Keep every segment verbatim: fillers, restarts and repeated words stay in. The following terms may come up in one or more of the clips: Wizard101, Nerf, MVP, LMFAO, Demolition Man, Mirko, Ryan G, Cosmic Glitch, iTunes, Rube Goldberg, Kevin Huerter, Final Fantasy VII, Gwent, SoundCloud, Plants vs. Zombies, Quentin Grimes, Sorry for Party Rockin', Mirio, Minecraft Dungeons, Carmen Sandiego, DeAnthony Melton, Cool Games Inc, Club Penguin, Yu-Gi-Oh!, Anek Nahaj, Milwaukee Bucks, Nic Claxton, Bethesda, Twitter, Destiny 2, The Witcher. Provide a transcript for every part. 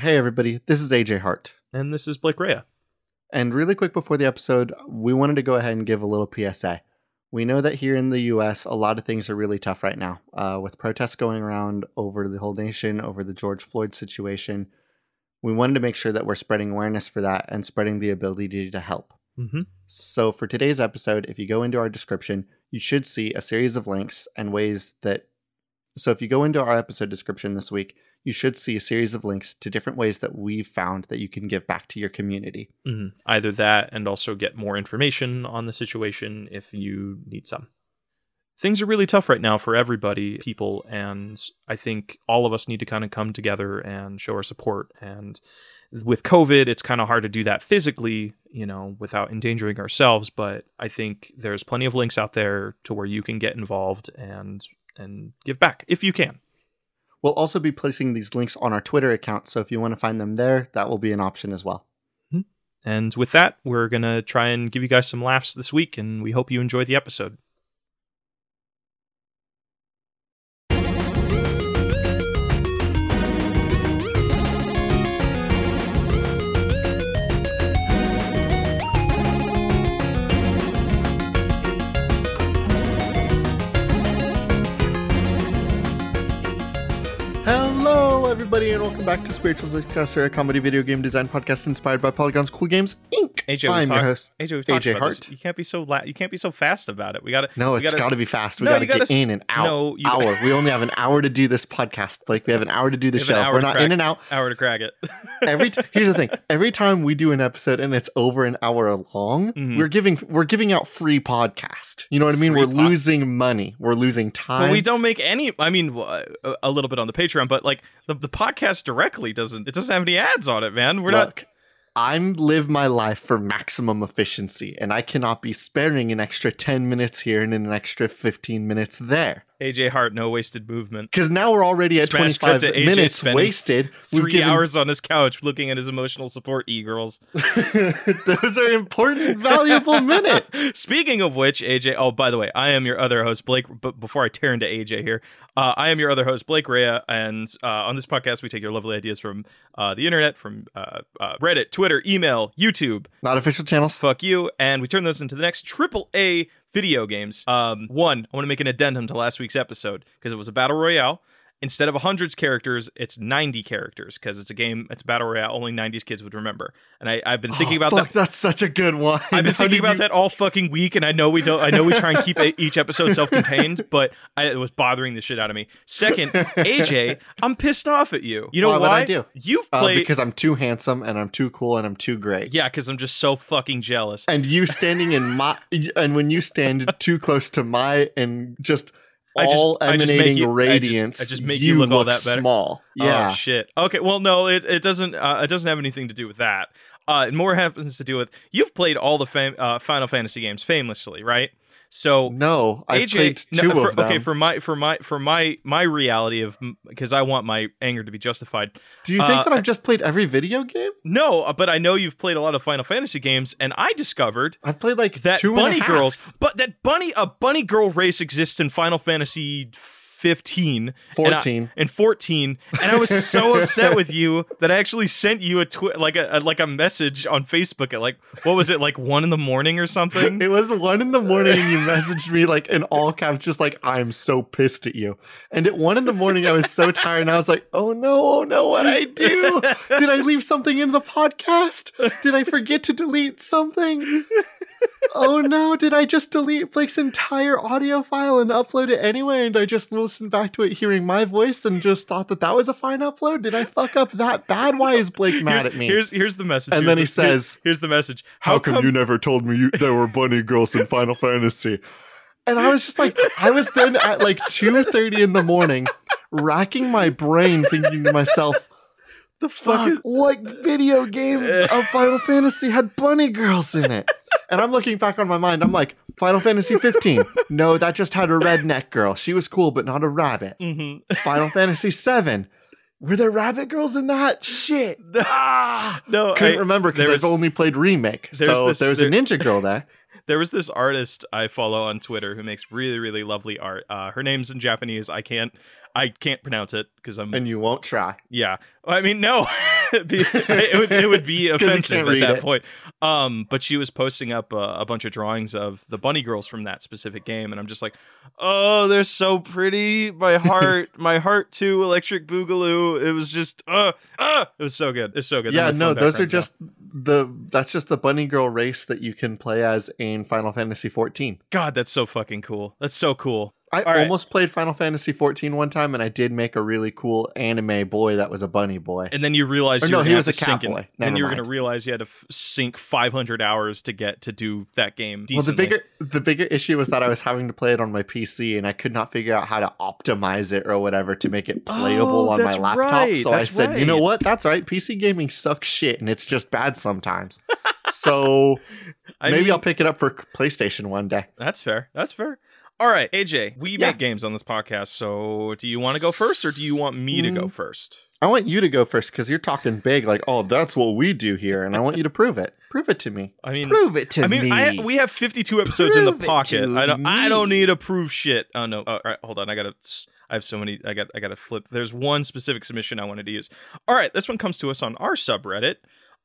Hey, everybody. This is A J Hart. And this is Blake Rhea. And really quick before the episode, we wanted to go ahead and give a little P S A. We know that here in the U S, a lot of things are really tough right now, uh, with protests going around over the whole nation, over the George Floyd situation. We wanted to make sure that we're spreading awareness for that and spreading the ability to help. Mm-hmm. So for today's episode, if you go into our description, you should see a series of links and ways that... So if you go into our episode description this week, you should see a series of links to different ways that we've found that you can give back to your community. Mm-hmm. Either that and also get more information on the situation if you need some. Things are really tough right now for everybody, people, and I think all of us need to kind of come together and show our support. And with COVID, it's kind of hard to do that physically, you know, without endangering ourselves. But I think there's plenty of links out there to where you can get involved and and give back if you can. We'll also be placing these links on our Twitter account, so if you want to find them there, that will be an option as well. And with that, we're going to try and give you guys some laughs this week, and we hope you enjoy the episode. Everybody, and welcome back to Spirituals Discussor, a comedy video game design podcast inspired by Polygon's Cool Games Incorporated. A J, I'm talk, your host, A J, A J Hart. This. You can't be so la- you can't be so fast about it. We got to. No, it's got to be fast. We no, got to get s- in and out. No, you, hour. We only have an hour to do this podcast. Like we have an hour to do the show. We're not crack, in and out. Hour to crack it. Every t- here's the thing. Every time we do an episode and it's over an hour long, mm-hmm. we're giving we're giving out free podcast. You know what I mean? Free we're pod- losing money. We're losing time. But we don't make any. I mean, a little bit on the Patreon, but like the. the podcast directly doesn't it doesn't have any ads on it, man. We're Look, not I'm live my life for maximum efficiency, and I cannot be sparing an extra ten minutes here and an extra fifteen minutes there. A J Hart, no wasted movement, because now we're already at Smash twenty-five minutes wasted. We've three given... hours on his couch looking at his emotional support e-girls. Those are important, valuable minutes. Speaking of which, A J, oh, by the way, I am your other host, Blake. But before I tear into A J here, uh, I am your other host, Blake Rhea, and uh, on this podcast, we take your lovely ideas from uh, the internet, from uh, uh, Reddit, Twitter, email, YouTube, not official channels, fuck you, and we turn those into the next triple A. Video games. Um, one, I want to make an addendum to last week's episode because it was a battle royale. Instead of hundreds characters, it's ninety characters because it's a game. It's a battle royale only nineties kids would remember. And I, I've been thinking oh, about fuck, that. That's such a good one. I've been How thinking about you... that all fucking week, and I know we don't. I know we try and keep a, each episode self-contained, but I, it was bothering the shit out of me. Second, A J, I'm pissed off at you. You know why? Why? Would I do? You've played uh, because I'm too handsome and I'm too cool and I'm too great. Yeah, because I'm just so fucking jealous. And you standing in my and when you stand too close to my and just. I just, all emanating you, radiance. I just, I just make you, you look, look all that better. Small. Yeah. Oh, shit. Okay. Well, no, it it doesn't. Uh, it doesn't have anything to do with that. Uh, it more happens to do with you've played all the fam- uh, Final Fantasy games famously, right? So no, I played two no, for, of them. Okay, for my for my for my my reality of because I want my anger to be justified. Do you uh, think that I've just played every video game? No, but I know you've played a lot of Final Fantasy games, and I discovered I've played like that two bunny girls, but that bunny a bunny girl race exists in Final Fantasy fifteen, fourteen, and, I, and fourteen, and I was so upset with you that I actually sent you a twi- like a, a like a message on Facebook at like what was it like one in the morning or something? It was one in the morning, and you messaged me like in all caps, just like I'm so pissed at you. And at one in the morning, I was so tired, and I was like, oh no, oh no, what I do? Did I leave something in the podcast? Did I forget to delete something? Oh no, did I just delete Blake's entire audio file and upload it anyway? And I just listened back to it hearing my voice and just thought that that was a fine upload? Did I fuck up that bad? Why is Blake mad here's, at me? Here's here's the message. And here's then the, he says, here's, here's the message. How, how come, come you never told me you, there were bunny girls in Final Fantasy? And I was just like, I was then at like two thirty in the morning, racking my brain thinking to myself, the fuck, fuck what video game of Final Fantasy had bunny girls in it? And I'm looking back on my mind. I'm like, Final Fantasy fifteen. No, that just had a redneck girl. She was cool, but not a rabbit. Mm-hmm. Final Fantasy seven. Were there rabbit girls in that? Shit. Ah! No, couldn't I, remember because I've only played Remake. So this, there was there, a ninja girl there. There was this artist I follow on Twitter who makes really, really lovely art. Uh, her name's in Japanese. I can't. I can't pronounce it because I'm. And you won't try. Yeah. I mean, no. be, it would it would be offensive at that it. point. Um, but she was posting up uh, a bunch of drawings of the bunny girls from that specific game, and I'm just like, oh, they're so pretty. My heart, my heart too. Electric Boogaloo. It was just, uh, uh, it was so good. It's so good. Yeah, no, those are just now. the. That's just the bunny girl race that you can play as in Final Fantasy fourteen. God, that's so fucking cool. That's so cool. I All almost right. played Final Fantasy fourteen one time, and I did make a really cool anime boy that was a bunny boy. And then you realized, or you no, were he was a cowboy. And you were going to realize you had to f- sink five hundred hours to get to do that game decently. Well, the bigger the bigger issue was that I was having to play it on my P C, and I could not figure out how to optimize it or whatever to make it playable oh, on my laptop. Right. So that's I said, right. you know what? That's right. P C gaming sucks shit, and it's just bad sometimes. So I maybe mean, I'll pick it up for PlayStation one day. That's fair. That's fair. All right, A J, we yeah. make games on this podcast, so do you want to go first or do you want me to go first? I want you to go first because you're talking big like, oh, that's what we do here, and I want you to prove it. Prove it to me. I mean, prove it to I mean, me. I mean, we have fifty-two episodes prove in the pocket. I don't, I don't need to prove shit. Oh, no. All right, hold on. I got to... I have so many. I got I got to flip. There's one specific submission I wanted to use. All right, this one comes to us on our subreddit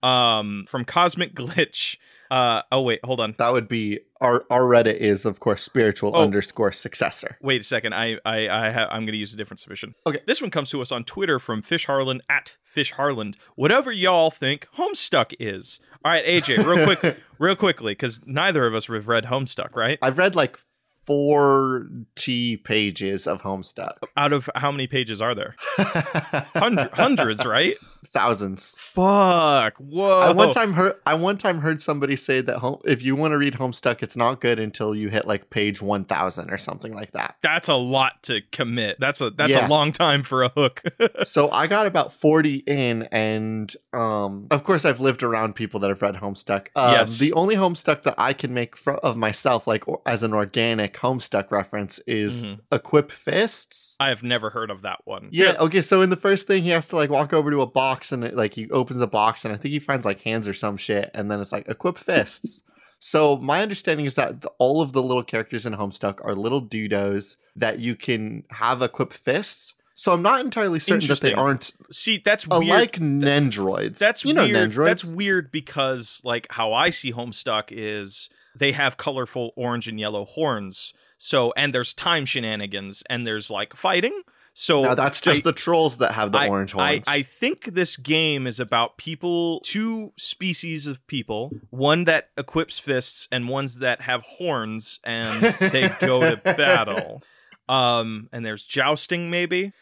um, from Cosmic Glitch. Uh, oh, wait, hold on. That would be... Our, our Reddit is, of course, spiritual oh, underscore successor. Wait a second. I, I, I ha- I'm going to use a different submission. Okay. This one comes to us on Twitter from Fish Harland at Fish Harland. Whatever y'all think Homestuck is. All right, A J, real quick, real quickly, because neither of us have read Homestuck, right? I've read like forty pages of Homestuck. Out of how many pages are there? Hundred, hundreds, right? Thousands. Fuck. Whoa. I one time heard I one time heard somebody say that home, if you want to read Homestuck, it's not good until you hit like page one thousand or something like that. That's a lot to commit. That's a that's yeah. a long time for a hook. So I got about forty in, and um of course I've lived around people that have read Homestuck. Um, yes. The only Homestuck that I can make fr- of myself like or, as an organic Homestuck reference is mm-hmm. Equip Fists. I have never heard of that one. Yeah, yeah, okay, so in the first thing he has to like walk over to a box and it, like he opens a box and I think he finds like hands or some shit, and then it's like equip fists. So my understanding is that the, all of the little characters in Homestuck are little dudos that you can have equip fists. So I'm not entirely certain that they aren't. See, that's weird. Like Nendroids. That's you know weird. Nendroids. That's weird because like how I see Homestuck is they have colorful orange and yellow horns. So and there's time shenanigans and there's like fighting. So now that's just I, the trolls that have the I, orange horns. I, I think this game is about people, two species of people, one that equips fists and ones that have horns and they go to battle. Um, and there's jousting, maybe.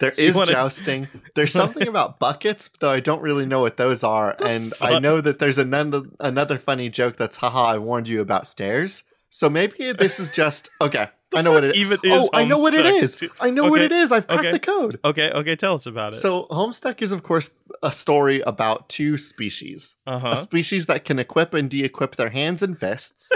There so is wanna... jousting. There's something about buckets, though I don't really know what those are. And I know that there's another, another funny joke that's, haha, I warned you about stairs. So maybe this is just, okay. The I know what it even is. Oh, Homestuck. I know what it is. I know okay. what it is. I've cracked okay. the code. Okay, okay, tell us about it. So Homestuck is, of course, a story about two species. Uh-huh. A species that can equip and de-equip their hands and fists,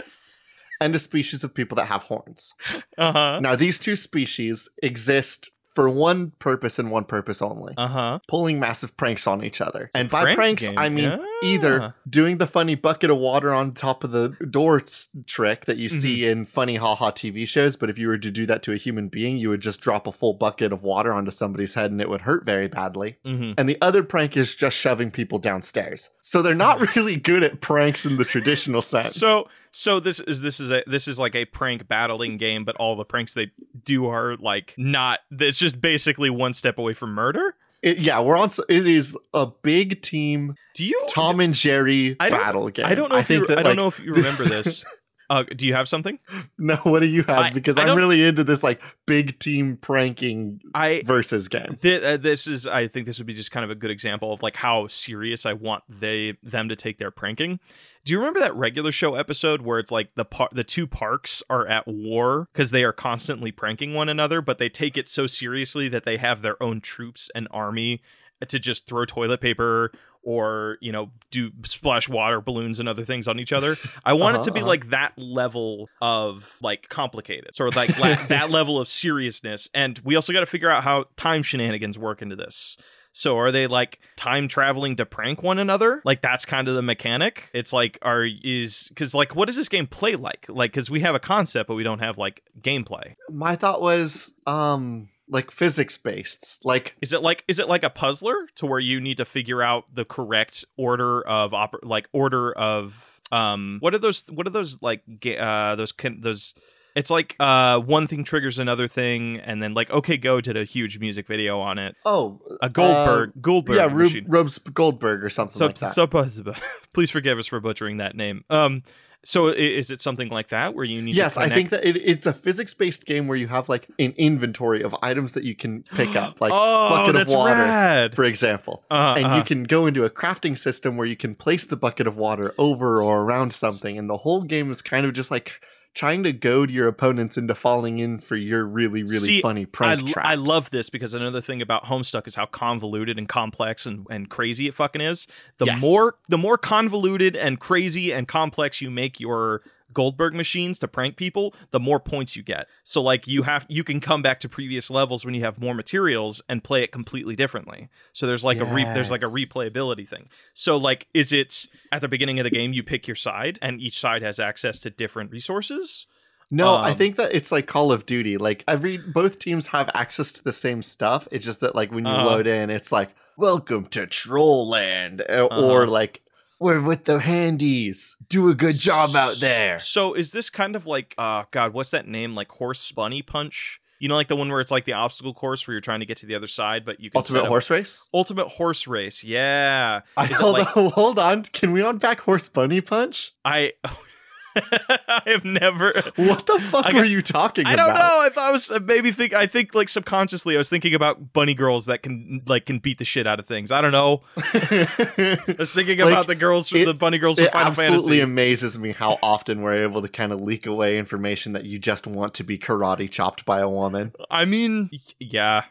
and a species of people that have horns. Uh-huh. Now, these two species exist for one purpose and one purpose only. Uh-huh. Pulling massive pranks on each other. It's and by prank pranks, game. I mean yeah. either doing the funny bucket of water on top of the door trick that you mm-hmm. see in funny haha T V shows, but if you were to do that to a human being, you would just drop a full bucket of water onto somebody's head and it would hurt very badly. Mm-hmm. And the other prank is just shoving people downstairs. So they're not really good at pranks in the traditional sense. So... So this is this is a this is like a prank battling game, but all the pranks they do are like not. It's just basically one step away from murder. It, yeah, we're on. It is a big team. Do you Tom and Jerry I battle game? I don't know. I if think you, that, I don't like, know if you remember this. Uh, do you have something? No, what do you have? I, because I I'm really into this like big team pranking I, versus game. Th- uh, this is, I think this would be just kind of a good example of like how serious I want they them to take their pranking. Do you remember that regular show episode where it's like the par- the two parks are at war because they are constantly pranking one another, but they take it so seriously that they have their own troops and army to just throw toilet paper or, you know, do splash water balloons and other things on each other. I want uh-huh, it to be uh-huh. like that level of like complicated, sort of like la- that level of seriousness. And we also got to figure out how time shenanigans work into this. So are they like time traveling to prank one another? Like that's kind of the mechanic. It's like, are is because like what does this game play like? Like because we have a concept, but we don't have like gameplay. My thought was, um, like physics based. Like, is it like is it like a puzzler to where you need to figure out the correct order of oper- like order of um what are those what are those like uh those can those it's like uh one thing triggers another thing, and then like OK Go did a huge music video on it. Oh, a Goldberg uh, Goldberg yeah Rube, Rube's Goldberg or something so, like that. So please forgive us for butchering that name. Um. So is it something like that where you need yes, to Yes, I think that it, it's a physics-based game where you have like an inventory of items that you can pick up, like oh, bucket of water, rad. for example. Uh, and uh. you can go into a crafting system where you can place the bucket of water over or around something. And the whole game is kind of just like trying to goad your opponents into falling in for your really, really See, funny prank I, traps. I love this because another thing about Homestuck is how convoluted and complex and, and crazy it fucking is. The yes. more the more convoluted and crazy and complex you make your Goldberg machines to prank people, the more points you get. So like you have you can come back to previous levels when you have more materials and play it completely differently. So there's like yes. a re- there's like a replayability thing. So like, is it at the beginning of the game you pick your side and each side has access to different resources? No, um, I think that it's like Call of Duty. Like every both teams have access to the same stuff. It's just that like when you uh, load in, it's like welcome to Troll Land uh, uh, or like. We're with the handies. Do a good job out there. So is this kind of like, uh, God, what's that name? Like Horse Bunny Punch? You know, like the one where it's like the obstacle course where you're trying to get to the other side, but you can Ultimate Horse Race? Ultimate Horse Race, yeah. I, hold, like, on, hold on. Can we unpack Horse Bunny Punch? I... I have never. What the fuck I, were you talking about? I don't about? know. I thought I was maybe think. I think like subconsciously I was thinking about bunny girls that can like can beat the shit out of things. I don't know. I was thinking like, about the girls, from it, the bunny girls from Final Fantasy. It absolutely amazes me how often we're able to kind of leak away information that you just want to be karate chopped by a woman. I mean, yeah.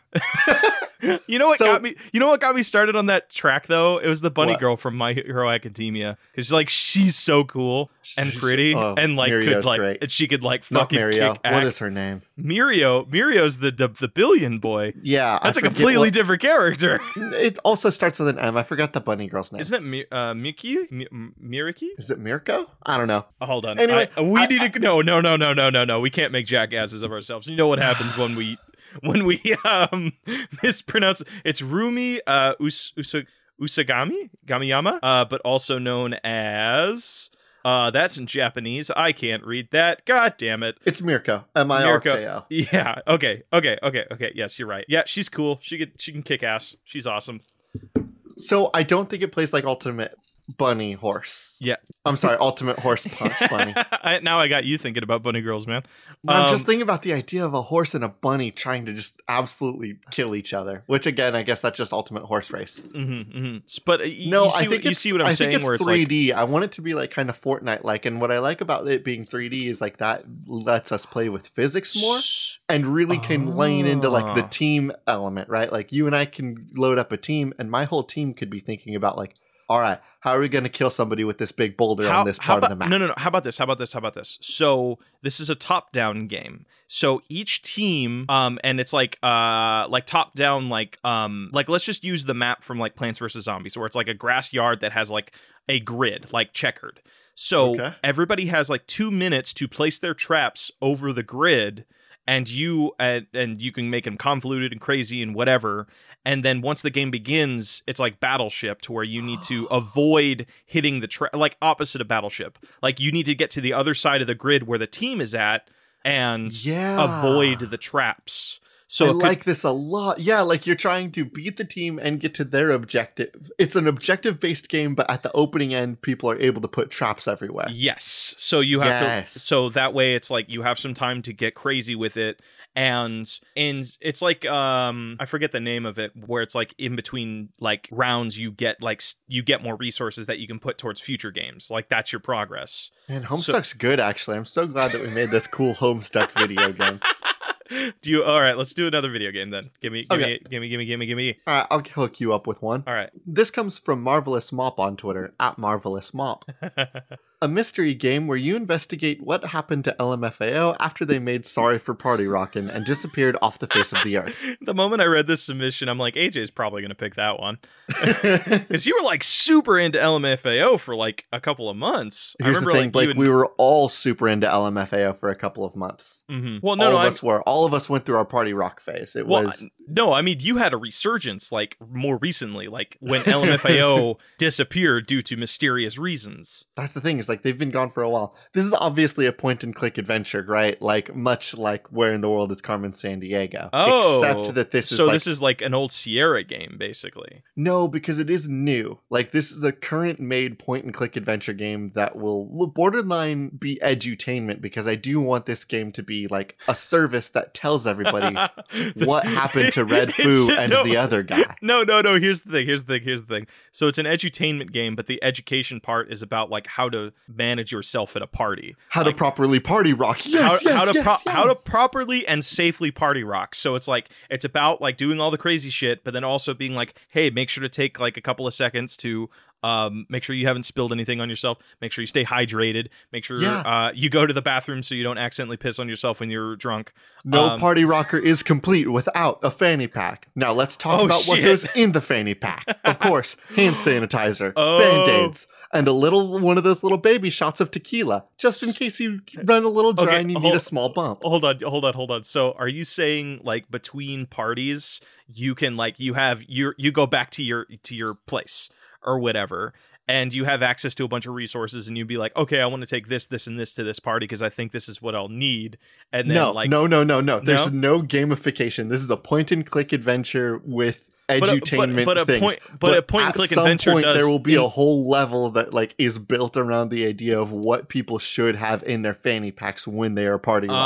You know what so, got me? You know what got me started on that track though? It was the bunny what? girl from My Hero Academia, because like she's so cool and pretty, oh, and like Mirio's could like great. she could like fucking Not Mirio. kick act. What is her name? Mirio. Mirio's the the, the billion boy. Yeah, that's I a completely what, different character. It also starts with an M. I forgot the bunny girl's name. Isn't it uh, Miki? M- Miriki? Is it Mirko? I don't know. Oh, hold on. Anyway, I, we I, need I, to no no no no no no no. We can't make jackasses of ourselves. You know what happens when we. When we um, mispronounce, it's Rumi uh, Us- Us- Usagami Gamiyama, uh, but also known as uh, that's in Japanese. I can't read that. God damn it! It's Mirko. M I R K O. Yeah. Okay. Okay. Okay. Okay. Yes, you're right. Yeah, she's cool. She could. She can kick ass. She's awesome. So I don't think it plays like Ultimate Bunny Horse. Yeah. I'm sorry. Ultimate Horse Punch Bunny. I, now I got you thinking about bunny girls, man. Um, I'm just thinking about the idea of a horse and a bunny trying to just absolutely kill each other, which again, I guess that's just Ultimate Horse Race. Mm-hmm, mm-hmm. But uh, you, no, you see, I think you see what I'm I saying. Think it's where it's three D. Like... I want it to be like kind of Fortnite-like. And what I like about it being three D is like that lets us play with physics more and really can oh. lean into like the team element, right? Like you and I can load up a team and my whole team could be thinking about like, all right, how are we going to kill somebody with this big boulder how, on this part about, of the map? No, no, no. How about this? How about this? How about this? So this is a top-down game. So each team, um, and it's like, uh, like top-down, like, um, like let's just use the map from like Plants versus. Zombies, where it's like a grass yard that has like a grid, like checkered. So okay. everybody has like two minutes to place their traps over the grid. And you uh, and you can make them convoluted and crazy and whatever. And then once the game begins, it's like Battleship, to where you need to avoid hitting the tra- like opposite of Battleship. Like you need to get to the other side of the grid where the team is at and yeah. avoid the traps. So I could- like this a lot. Yeah, like you're trying to beat the team and get to their objective. It's an objective-based game, but at the opening end, people are able to put traps everywhere. Yes. So you have yes. to. So that way, it's like you have some time to get crazy with it, and and it's like um I forget the name of it, where it's like in between like rounds, you get like you get more resources that you can put towards future games. Like that's your progress. And Homestuck's so- good, actually. I'm so glad that we made this cool Homestuck video game. Do you all right? Let's do another video game then. Give me, give okay. me, give me, give me, give me, give me. All right, I'll hook you up with one. All right. This comes from Marvelous Mop on Twitter at Marvelous Mop. a mystery game where you investigate what happened to L M F A O after they made Sorry for Party Rockin' and disappeared off the face of the earth. The moment I read this submission, I'm like, A J's probably going to pick that one. Because you were like super into L M F A O for like a couple of months. Here's I remember, the thing, like, Blake, and... we were all super into L M F A O for a couple of months. Mm-hmm. Well, no, all no, of I'm... us were. All of us went through our party rock phase. It well, was... No, I mean, you had a resurgence like more recently, like when L M F A O disappeared due to mysterious reasons. That's the thing, is like they've been gone for a while. This is obviously a point and click adventure, right? Like much like Where in the World is Carmen Sandiego. Oh, except that this is so like, this is like an old Sierra game, basically. No, because it is new. Like this is a current made point and click adventure game that will borderline be edutainment, because I do want this game to be like a service that tells everybody what happened to Red Foo and no, the other guy. No, no, no. Here's the thing. Here's the thing. Here's the thing. So it's an edutainment game, but the education part is about like how to manage yourself at a party. How like, to properly party rock. Yes, how, yes, how to yes, pro- yes. How to properly and safely party rock. So it's like, it's about like doing all the crazy shit, but then also being like, hey, make sure to take like a couple of seconds to... Um, make sure you haven't spilled anything on yourself. Make sure you stay hydrated. Make sure yeah. uh, you go to the bathroom so you don't accidentally piss on yourself when you're drunk. No um, party rocker is complete without a fanny pack. Now let's talk oh, about shit. what goes in the fanny pack. Of course, hand sanitizer, oh. Band-Aids, and a little one of those little baby shots of tequila, just in case you run a little dry okay, and you hold, need a small bump. Hold on, hold on, hold on. So are you saying like between parties, you can like you have you you go back to your to your place? Or whatever, and you have access to a bunch of resources, and you'd be like, okay, I want to take this, this, and this to this party because I think this is what I'll need. And then, no, like, no, no, no, no. There's no, no gamification. This is a point-and-click adventure with edutainment but a, but, but a things. Point, but, but a point-and-click adventure point, does. There will be a whole level that like is built around the idea of what people should have in their fanny packs when they are party rocking.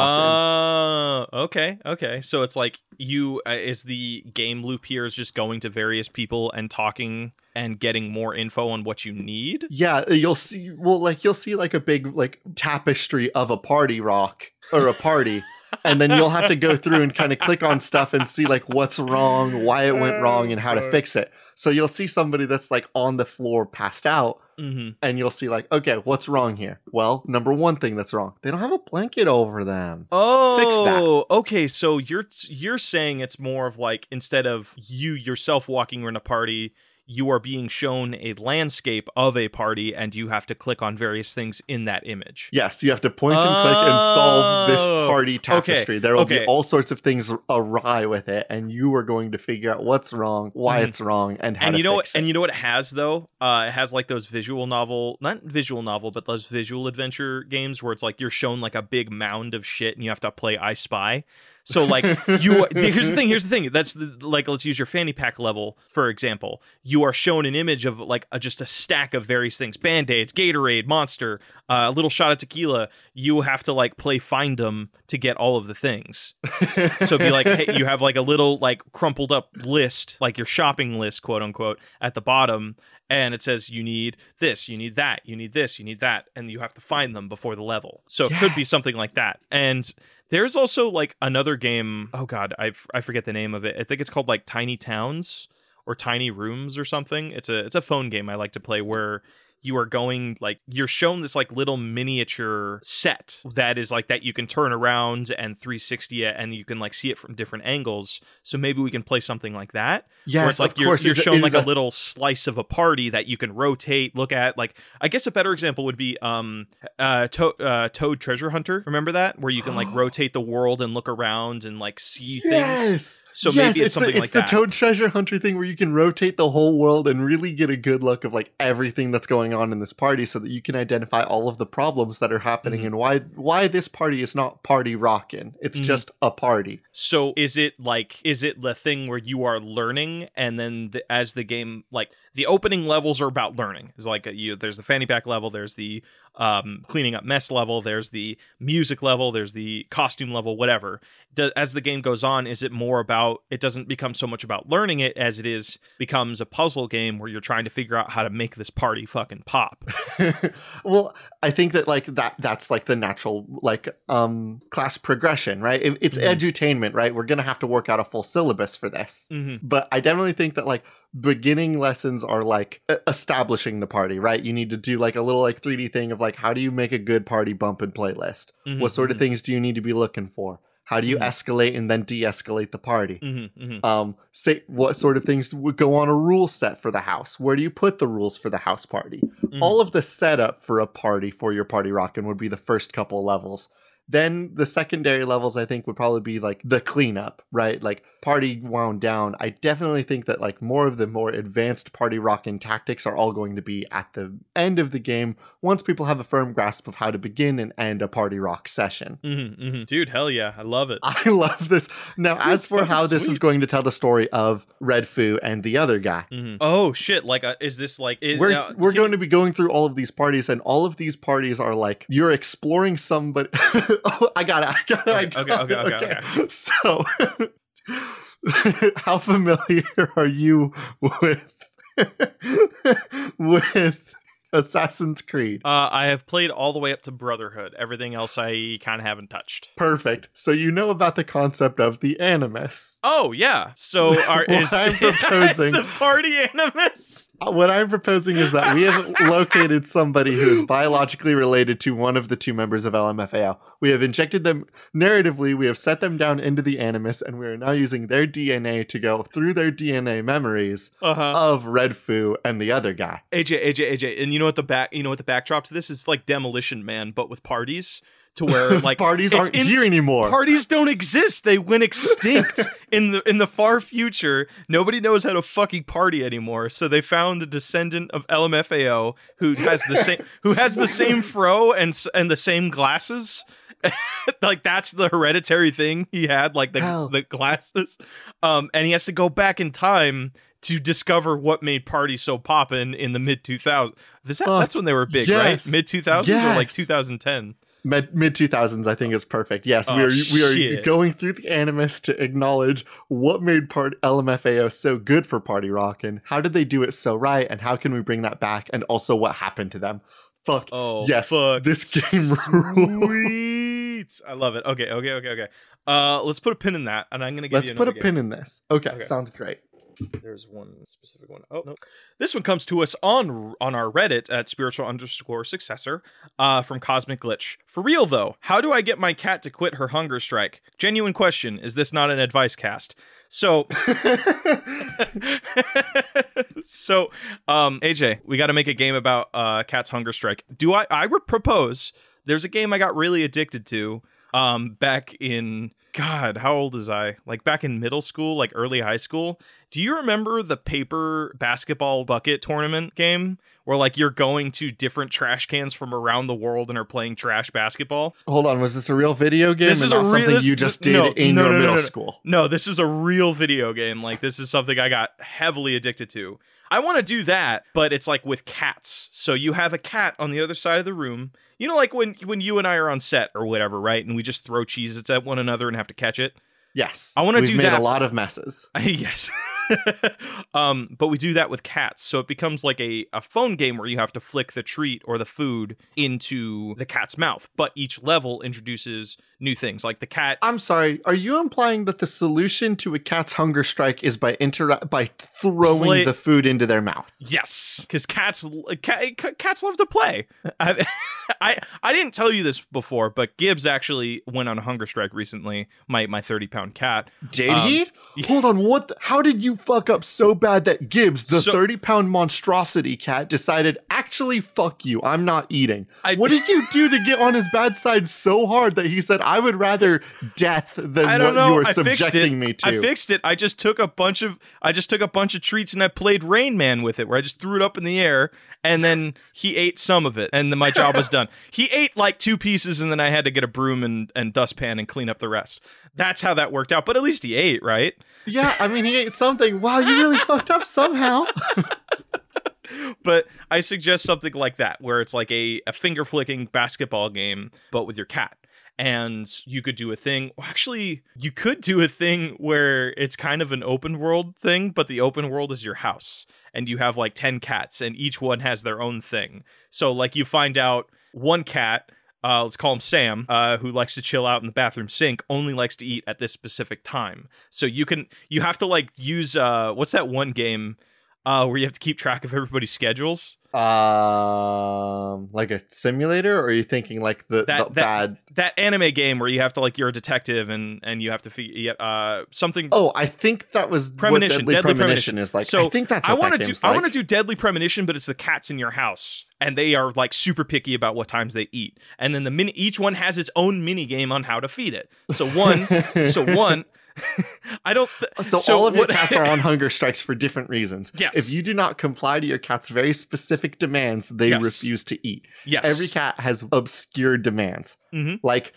Oh, uh, okay, okay. So it's like you uh, is the game loop here is just going to various people and talking. And getting more info on what you need. Yeah, you'll see. Well, like you'll see like a big like tapestry of a party rock or a party. And then you'll have to go through and kind of click on stuff and see like what's wrong, why it went wrong, and how to fix it. So you'll see somebody that's like on the floor passed out. Mm-hmm. And you'll see like, okay, what's wrong here? Well, number one thing that's wrong, they don't have a blanket over them. Oh, fix that. Okay, so you're you're saying it's more of like instead of you yourself walking around a party, you are being shown a landscape of a party and you have to click on various things in that image. Yes, you have to point and oh. click and solve this party tapestry. Okay. There will okay. be all sorts of things awry with it, and you are going to figure out what's wrong, why mm. it's wrong, and how and to you know fix what, it. And you know what it has, though? Uh, it has like those visual novel, not visual novel, but those visual adventure games where it's like you're shown like a big mound of shit and you have to play I Spy. So like you, here's the thing, here's the thing. That's the, like, let's use your fanny pack level, for example. You are shown an image of like a, just a stack of various things. Band-Aids, Gatorade, Monster, uh, a little shot of tequila. You have to like play Find 'em to get all of the things. So it'd be like, hey, you have like a little like crumpled up list, like your shopping list, quote unquote, at the bottom. And it says you need this, you need that, you need this, you need that. And you have to find them before the level. So it yes. could be something like that. And there's also like another game. Oh, God, I, f- I forget the name of it. I think it's called like Tiny Towns or Tiny Rooms or something. It's a it's a phone game I like to play where you are going like you're shown this like little miniature set that is like that you can turn around and three sixty it, and you can like see it from different angles. So maybe we can play something like that. Yeah, where it's like of you're, course. you're shown like a, a little slice of a party that you can rotate, look at. Like I guess a better example would be um uh, to- uh Toad Treasure Hunter. Remember that, where you can like rotate the world and look around and like see yes. things. So yes, maybe it's, it's something the, it's like that. It's the Toad Treasure Hunter thing where you can rotate the whole world and really get a good look of like everything that's going on. on in this party so that you can identify all of the problems that are happening mm-hmm. and why why this party is not party rockin'. It's mm-hmm. just a party. So is it like is it the thing where you are learning and then the, as the game like the opening levels are about learning. It's like a, you there's the fanny pack level, there's the um cleaning up mess level, there's the music level, there's the costume level, whatever. Do, as the game goes on, is it more about it doesn't become so much about learning it as it is becomes a puzzle game where you're trying to figure out how to make this party fucking fucking pop. Well, I think that like that that's like the natural like um class progression, right? It, it's mm-hmm. edutainment, right? We're gonna have to work out a full syllabus for this. Mm-hmm. But I definitely think that like beginning lessons are like establishing the party, right? You need to do like a little like three D thing of like, how do you make a good party bump and playlist? Mm-hmm. What sort of things do you need to be looking for? How do you mm-hmm. escalate and then de-escalate the party? Mm-hmm, mm-hmm. Um, say what sort of things would go on a rule set for the house? Where do you put the rules for the house party? Mm-hmm. All of the setup for a party for your party rockin' would be the first couple levels. Then the secondary levels, I think, would probably be like the cleanup, right? Like party wound down. I definitely think that like more of the more advanced party rockin' tactics are all going to be at the end of the game once people have a firm grasp of how to begin and end a party rock session. Mm-hmm, mm-hmm. Dude, hell yeah. I love it. I love this. Now, dude, as for how this sweet. Is going to tell the story of Red Foo and the other guy. Mm-hmm. Oh, shit. Like, uh, is this like... It, we're now, we're going to be going through all of these parties, and all of these parties are like, you're exploring somebody... Oh, I got it. I got it. I got okay, it. Okay, okay, okay, okay. So, how familiar are you with with Assassin's Creed? Uh, I have played all the way up to Brotherhood. Everything else I kind of haven't touched. Perfect. So you know about the concept of the Animus. Oh, yeah. So our, is, I'm proposing, is the party Animus? What I'm proposing is that we have located somebody who is biologically related to one of the two members of L M F A O. We have injected them, narratively, we have set them down into the Animus, and we are now using their D N A to go through their D N A memories uh-huh. of Red Foo and the other guy. A J, A J, A J, and you know what the back, you know what the backdrop to this is? Like Demolition Man, but with parties. To where like parties aren't in, here anymore. Parties don't exist. They went extinct in the in the far future. Nobody knows how to fucking party anymore. So they found a descendant of L M F A O who has the same who has the same fro and and the same glasses. Like that's the hereditary thing he had, like the Hell. the glasses. Um, and he has to go back in time to discover what made parties so poppin' in the mid two thousands. That, uh, that's when they were big, yes. right? Mid two thousands yes. or like two thousand ten. Mid two thousands, I think, is perfect. Yes, oh, we are we are shit. going through the Animus to acknowledge what made part L M F A O so good for party rockin'. How did they do it so right, and how can we bring that back? And also, what happened to them? Fuck. Oh, yes. Fuck. This game rules. I love it. Okay, okay, okay, okay. Uh, let's put a pin in that, and I'm gonna give let's you another. Let's put a game. pin in this. Okay, okay, sounds great. There's one specific one. Oh, no. This one comes to us on on our Reddit at spiritual underscore successor uh, from Cosmic Glitch. For real, though, how do I get my cat to quit her hunger strike? Genuine question. Is this not an advice cast? So, so um, A J, we got to make a game about uh, cat's hunger strike. Do I, I would propose there's a game I got really addicted to um, back in... God, how old is I? Like back in middle school, like early high school. Do you remember the paper basketball bucket tournament game where like you're going to different trash cans from around the world and are playing trash basketball? Hold on. Was this a real video game this and is not a real, something you just did no, in no, your no, no, middle no, no, no. school? No, this is a real video game. Like this is something I got heavily addicted to. I want to do that, but it's like with cats. So you have a cat on the other side of the room. You know, like when, when you and I are on set or whatever, right? And we just throw Cheez-Its at one another and have to catch it. Yes. I want to do that. We've made a lot of messes. Yes. um, but we do that with cats. So it becomes like a, a phone game where you have to flick the treat or the food into the cat's mouth. But each level introduces new things like the cat. I'm sorry. Are you implying that the solution to a cat's hunger strike is by inter- by throwing play- the food into their mouth? Yes. Because cats cat, cats love to play. I, I I didn't tell you this before, but Gibbs actually went on a hunger strike recently. My my thirty pound cat. Did um, he? Yeah. Hold on. What? The, how did you fuck up so bad that Gibbs, the thirty pound so, monstrosity cat, decided, actually, fuck you, I'm not eating? I, what did you do to get on his bad side so hard that he said, I would rather death than what know. you were I subjecting me to? I fixed it. I just took a bunch of I just took a bunch of treats and I played Rain Man with it, where I just threw it up in the air and then he ate some of it and then my job was done. He ate like two pieces and then I had to get a broom and, and dustpan and clean up the rest. That's how that worked out. But at least he ate, right? Yeah, I mean, he ate something. Wow, you really fucked up somehow. But I suggest something like that, where it's like a, a finger flicking basketball game, but with your cat. and you could do a thing. Well, actually, you could do a thing where it's kind of an open world thing, but the open world is your house, and you have like ten cats, and each one has their own thing. So like you find out one cat, uh, let's call him Sam, uh, who likes to chill out in the bathroom sink, only likes to eat at this specific time. So you can you have to like use uh, what's that one game uh, where you have to keep track of everybody's schedules? Um, like a simulator, or are you thinking like the that the that, bad... that anime game where you have to like you're a detective and and you have to figure uh something? Oh, I think that was premonition. Deadly, Deadly premonition, premonition is like. So I think that's. What I want to do. Like. I want to do Deadly Premonition, but it's the cats in your house, and they are like super picky about what times they eat. And then the mini each one has its own mini game on how to feed it. So one, so one. I don't. Th- so, so all of your what- cats are on hunger strikes for different reasons. Yes. If you do not comply to your cat's very specific demands, they yes. refuse to eat. Yes. Every cat has obscure demands. Mm-hmm. Like,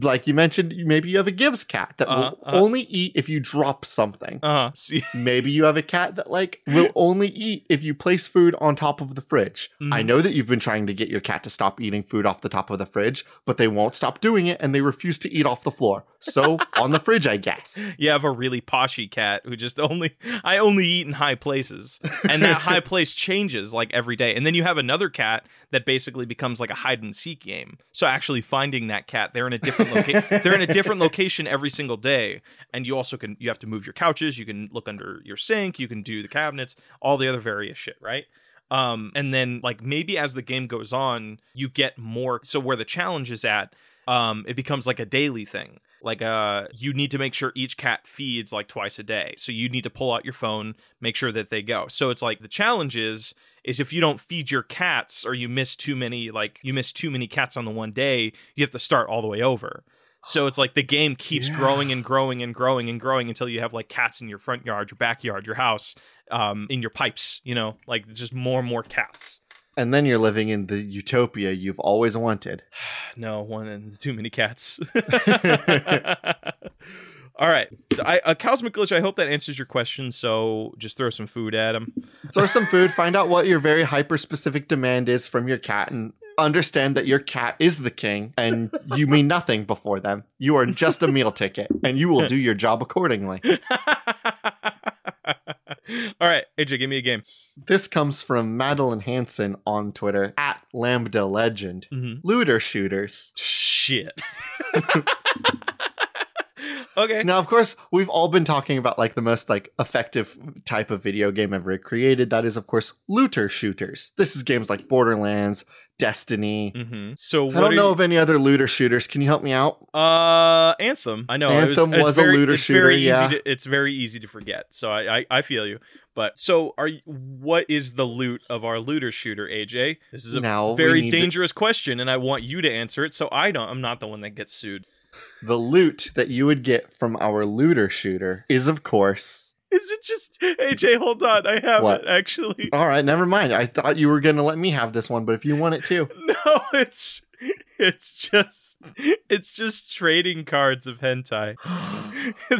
like you mentioned, maybe you have a Gibbs cat that uh-huh, will uh-huh. only eat if you drop something. Uh-huh. See. Maybe you have a cat that like will only eat if you place food on top of the fridge. Mm-hmm. I know that you've been trying to get your cat to stop eating food off the top of the fridge, but they won't stop doing it, and they refuse to eat off the floor. So on the fridge, I guess. You have a really poshy cat who just only I only eat in high places, and that high place changes like every day. And then you have another cat that basically becomes like a hide and seek game. So actually finding that cat, they're in a different location. They're in a different location every single day. And you also can you have to move your couches. You can look under your sink. You can do the cabinets. All the other various shit, right? Um, and then like maybe as the game goes on, you get more. So where the challenge is at. Um, it becomes like a daily thing. Like uh, you need to make sure each cat feeds like twice a day. So you need to pull out your phone, make sure that they go. So it's like the challenge is, is if you don't feed your cats or you miss too many, like you miss too many cats on the one day, you have to start all the way over. So it's like the game keeps yeah. growing and growing and growing and growing until you have like cats in your front yard, your backyard, your house, um, in your pipes, you know, like just more and more cats. And then you're living in the utopia you've always wanted. No, one and too many cats. All right. I, uh, Cosmic Glitch, I hope that answers your question. So just throw some food at him. Throw some food. Find out what your very hyper-specific demand is from your cat and understand that your cat is the king and you mean nothing before them. You are just a meal ticket and you will do your job accordingly. All right, A J, give me a game. This comes from Madeline Hansen on Twitter, at Lambda Legend. Mm-hmm. Looter shooters. Shit. Okay. Now, of course, we've all been talking about like the most like effective type of video game ever created. That is, of course, looter shooters. This is games like Borderlands, Destiny. Mm-hmm. So what I don't know you... of any other looter shooters. Can you help me out? Uh, Anthem. I know Anthem it was, was very, a looter it's shooter. Very easy yeah, to, it's very easy to forget. So I, I, I feel you. But so are you, what is the loot of our looter shooter, A J? This is a now very dangerous to... question, and I want you to answer it. So I don't. I'm not the one that gets sued. The loot that you would get from our looter shooter is, of course... Is it just... A J, hold on. I have what? it, actually. All right, never mind. I thought you were going to let me have this one, but if you want it too. No, it's... It's just... It's just trading cards of hentai.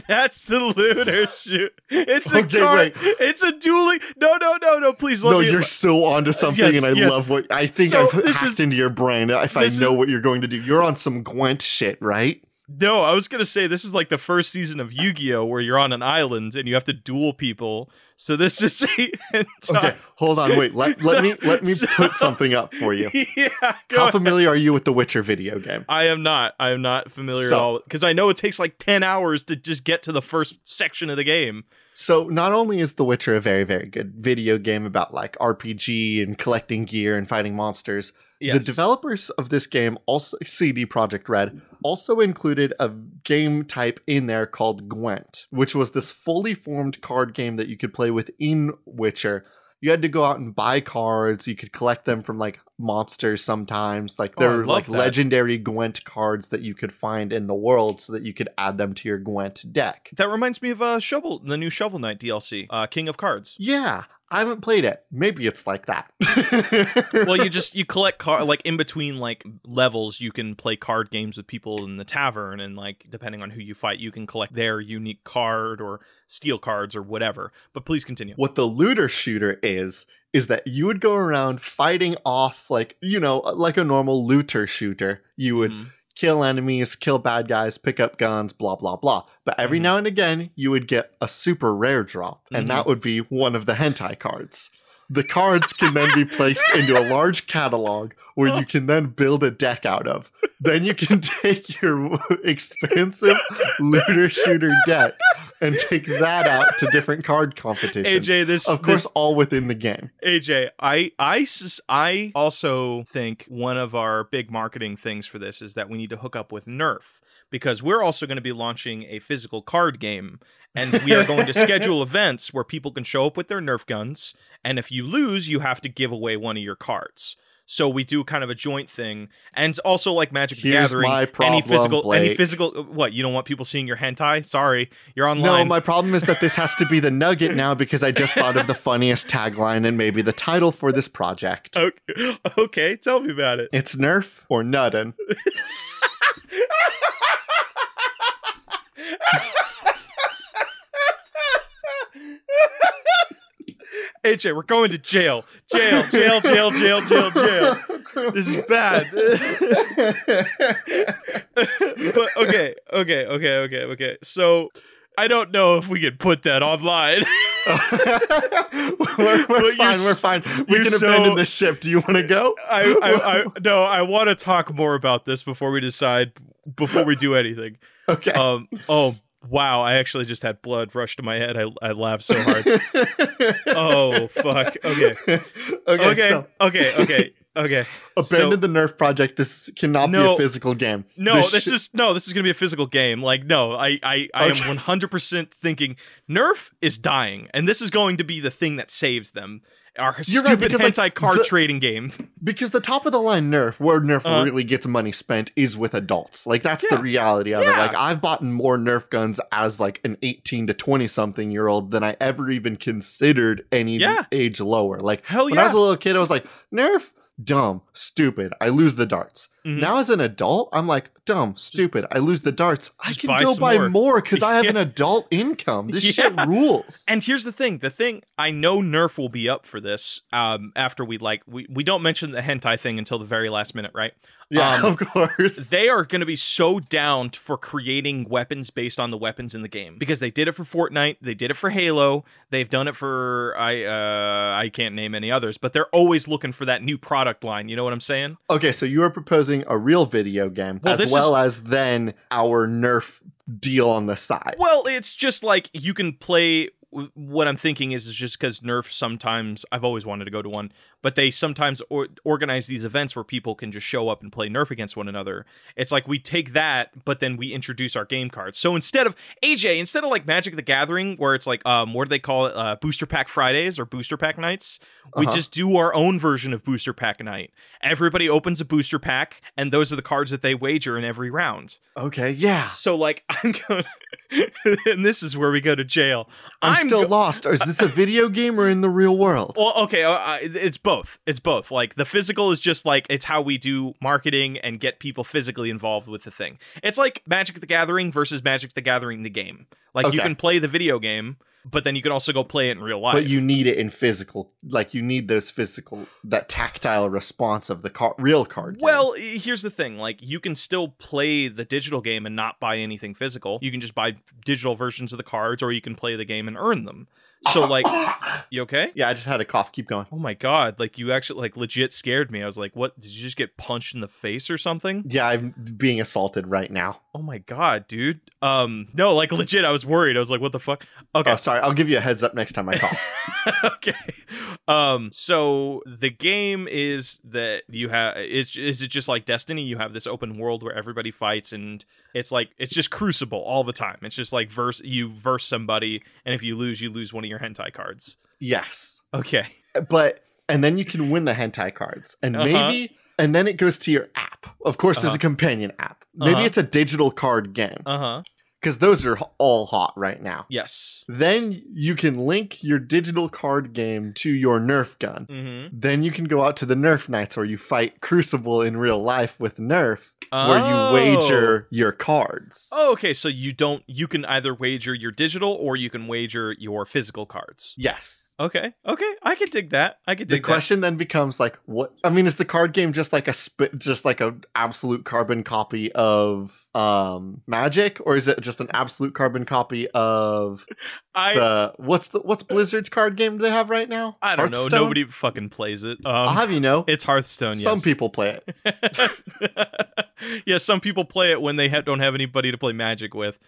That's the looter shoot. It's a okay, card. Wait. It's a dueling... No, no, no, no. Please let no, me... No, you're so onto something, uh, yes, and I yes. love what... I think so I've hacked is, into your brain if I know is, what you're going to do. You're on some Gwent shit, right? No, I was going to say this is like the first season of Yu-Gi-Oh! Where you're on an island and you have to duel people. So this is a... Okay, hold on, wait. Let, let me let me so, put something up for you. Yeah, go How ahead. familiar are you with the Witcher video game? I am not. I am not familiar so, at all. Because I know it takes like ten hours to just get to the first section of the game. So not only is The Witcher a very, very good video game about like R P G and collecting gear and fighting monsters... Yes. The developers of this game, also C D Projekt Red, also included a game type in there called Gwent, which was this fully formed card game that you could play within Witcher. You had to go out and buy cards. You could collect them from like monsters sometimes. Like there oh, were like that. legendary Gwent cards that you could find in the world so that you could add them to your Gwent deck. That reminds me of uh, Shovel, the new Shovel Knight D L C, uh, King of Cards. Yeah. I haven't played it. Maybe it's like that. Well, you just, you collect cards, like in between like levels, you can play card games with people in the tavern and like, depending on who you fight, you can collect their unique card or steal cards or whatever. But please continue. What the looter shooter is, is that you would go around fighting off like, you know, like a normal looter shooter. You would... Mm-hmm. kill enemies, kill bad guys, pick up guns, blah, blah, blah. But every mm-hmm. now and again, you would get a super rare drop, and mm-hmm. that would be one of the hentai cards. The cards can then be placed into a large catalog where you can then build a deck out of. Then you can take your expansive looter shooter deck and take that out to different card competitions. A J, this of course this, all within the game. A J, I, I, I also think one of our big marketing things for this is that we need to hook up with Nerf, because we're also going to be launching a physical card game, and we are going to schedule events where people can show up with their Nerf guns, and if you lose, you have to give away one of your cards. So we do kind of a joint thing. And also like Magic the Gathering, my problem, any physical, Blake. any physical, what, you don't want people seeing your hentai? Sorry, you're online. No, my problem is that this has to be the nugget now, because I just thought of the funniest tagline and maybe the title for this project. Okay, okay, tell me about it. It's Nerf or Nuttin'. A J, we're going to jail. Jail, jail, jail, jail, jail, jail. This is bad. But okay, okay, okay, okay, okay. So I don't know if we can put that online. we're, we're, fine, we're fine. We can so, abandon this ship. Do you want to go? I, I, I, no, I want to talk more about this before we decide, before we do anything. Okay. Um. Oh, wow, I actually just had blood rush to my head. I, I laughed so hard. Oh, fuck. Okay. Okay. Okay. So. Okay. Okay. Okay. Abandon so, the Nerf project. This cannot no, be a physical game. No, this, this sh- is no, this is going to be a physical game. Like, no, I, I, I okay. am one hundred percent thinking Nerf is dying, and this is going to be the thing that saves them. Our You're stupid right, hentai like, card the, trading game. Because the top of the line Nerf, where Nerf uh, really gets money spent, is with adults. Like, that's yeah, the reality of yeah. it. Like, I've bought more Nerf guns as like an eighteen to twenty something year old than I ever even considered any yeah. age lower. Like, Hell when yeah. I was a little kid, I was like, Nerf, dumb, stupid, I lose the darts. Mm-hmm. Now as an adult, I'm like, dumb, stupid, I lose the darts. Just I can buy go buy more because I have yeah. an adult income. This yeah. shit rules. And here's the thing. The thing, I know Nerf will be up for this um, after we like, we, we don't mention the hentai thing until the very last minute, right? Yeah, um, of course. They are going to be so down for creating weapons based on the weapons in the game, because they did it for Fortnite. They did it for Halo. They've done it for, I uh, I can't name any others, but they're always looking for that new product line. You know what I'm saying? Okay, so you are proposing a real video game well, as well is... as then our Nerf deal on the side. Well, it's just like you can play. What I'm thinking is, is just because Nerf sometimes, I've always wanted to go to one, but they sometimes or- organize these events where people can just show up and play Nerf against one another. It's like we take that, but then we introduce our game cards. So instead of, A J, instead of like Magic the Gathering, where it's like, um, what do they call it? Uh, Booster Pack Fridays or Booster Pack Nights. We uh-huh. just do our own version of Booster Pack Night. Everybody opens a booster pack, and those are the cards that they wager in every round. Okay, yeah. So like, I'm going to, and this is where we go to jail. I'm, I'm still go- lost. Is this a video game or in the real world? Well, okay, uh, it's both. It's both. Like, the physical is just like, it's how we do marketing and get people physically involved with the thing. It's like Magic the Gathering versus Magic the Gathering the game. Like, okay. You can play the video game, but then you can also go play it in real life. But you need it in physical. Like, you need those physical, that tactile response of the car- real card game. Well, here's the thing. Like, you can still play the digital game and not buy anything physical. You can just buy digital versions of the cards, or you can play the game and earn them. So, like, you okay? Yeah, I just had a cough. Keep going. Oh, my God. Like, you actually, like, legit scared me. I was like, what? Did you just get punched in the face or something? Yeah, I'm being assaulted right now. Oh, my God, dude. Um, no, like, legit, I was worried. I was like, what the fuck? Okay. Oh, sorry. I'll give you a heads up next time I call. Okay. Um, so the game is that you have, is, is it just like Destiny? You have this open world where everybody fights, and it's like, it's just Crucible all the time. It's just like verse, you verse somebody, and if you lose, you lose one of your hentai cards. Yes. Okay. But, and then you can win the hentai cards, and uh-huh. maybe, and then it goes to your app. Of course, uh-huh. there's a companion app. Maybe uh-huh. it's a digital card game. Uh-huh. because those are all hot right now. Yes. Then you can link your digital card game to your Nerf gun. Mm-hmm. Then you can go out to the Nerf nights where you fight Crucible in real life with Nerf, oh. where you wager your cards. Oh, okay. So you don't, you can either wager your digital or you can wager your physical cards. Yes. Okay. Okay. I can dig that. I can dig that. The question that. then becomes like, what? I mean, is the card game just like a sp- just like an absolute carbon copy of um, Magic, or is it just an absolute carbon copy of I, the what's the what's Blizzard's card game they have right now? I don't know. Nobody fucking plays it. Um, I'll have you know, it's Hearthstone. Yes. Some people play it. Yeah, some people play it when they ha- don't have anybody to play Magic with.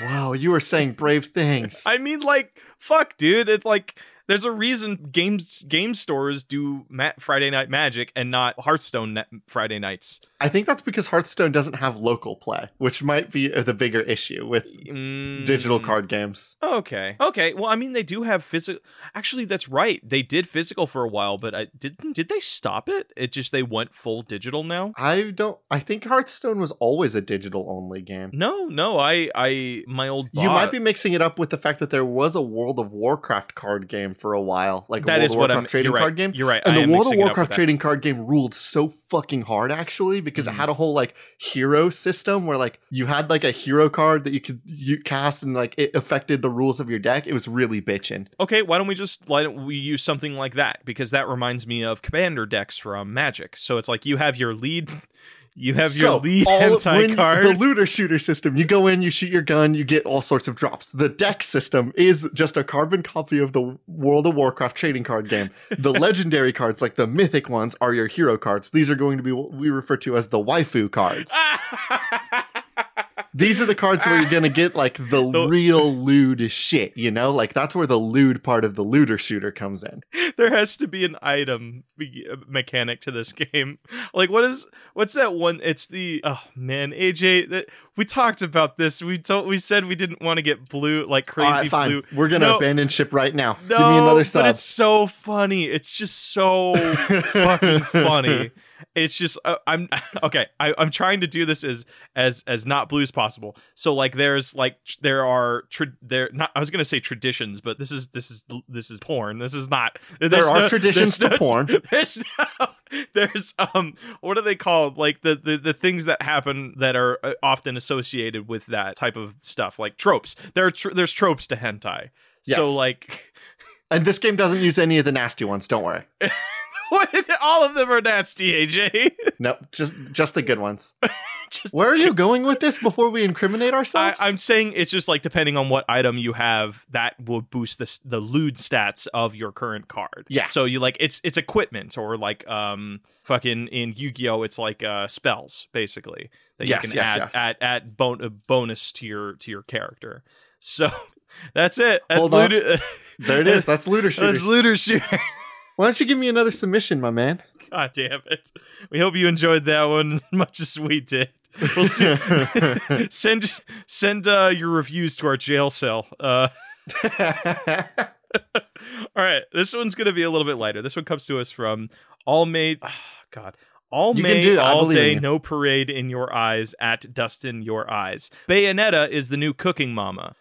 Wow, you were saying brave things. I mean, like, fuck, dude. It's like there's a reason games game stores do ma- Friday Night Magic and not Hearthstone na- Friday nights. I think that's because Hearthstone doesn't have local play, which might be the bigger issue with mm. digital card games. Okay. Okay. Well, I mean, they do have physical. Actually, that's right. They did physical for a while, but I didn't. Did they stop it? It just they went full digital now. I don't. I think Hearthstone was always a digital only game. No, no. I, I, my old. Bot. You might be mixing it up with the fact that there was a World of Warcraft card game for a while, like that a World is of Warcraft what trading right, card game. You're right. And I the World of Warcraft trading card game ruled so fucking hard, actually. Because mm. it had a whole like hero system where like you had like a hero card that you could you cast and like it affected the rules of your deck. It was really bitchin'. Okay, why don't we just why don't we use something like that? Because that reminds me of commander decks from Magic. So it's like you have your lead. You have your so, lead anti-card. The looter shooter system, you go in, you shoot your gun, you get all sorts of drops. The deck system is just a carbon copy of the World of Warcraft trading card game. The legendary cards, like the mythic ones, are your hero cards. These are going to be what we refer to as the waifu cards. These are the cards where you're going to get, like, the, the real lewd shit, you know? Like, that's where the lewd part of the looter shooter comes in. There has to be an item be- mechanic to this game. Like, what is... What's that one? It's the... Oh, man, A J... That, we talked about this. We told, we said we didn't want to get blue, like, crazy All right, fine. blue. We're going to no, abandon ship right now. No, give me another sub. But it's so funny. It's just so fucking funny. It's just uh, I'm okay. I, I'm trying to do this as as as not blue as possible. So like there's like tr- there are tra- there not. I was gonna say traditions, but this is this is this is porn. This is not. There are no, traditions to no, porn. There's no, there's um what are they called? Like the, the the things that happen that are often associated with that type of stuff, like tropes. There are tr- there's tropes to hentai. Yes. So like, and this game doesn't use any of the nasty ones. Don't worry. What is it? All of them are nasty, A J. Nope, just just the good ones. just Where are you going with this before we incriminate ourselves? I, I'm saying it's just like depending on what item you have, that will boost the the lewd stats of your current card. Yeah. So you like it's it's equipment or like um fucking in Yu-Gi-Oh! It's like uh spells basically that yes, you can yes, add, yes. add add bon- a bonus to your to your character. So that's it. That's Hold looter- on. There it is. That's looter shooter. That's looter shooter. Why don't you give me another submission, my man? God damn it. We hope you enjoyed that one as much as we did. We'll see. send send uh, your reviews to our jail cell. Uh... All right. This one's going to be a little bit lighter. This one comes to us from All May... Oh, God. All you May, all day, no parade in your eyes at Dustin Your Eyes. Bayonetta is the new Cooking Mama.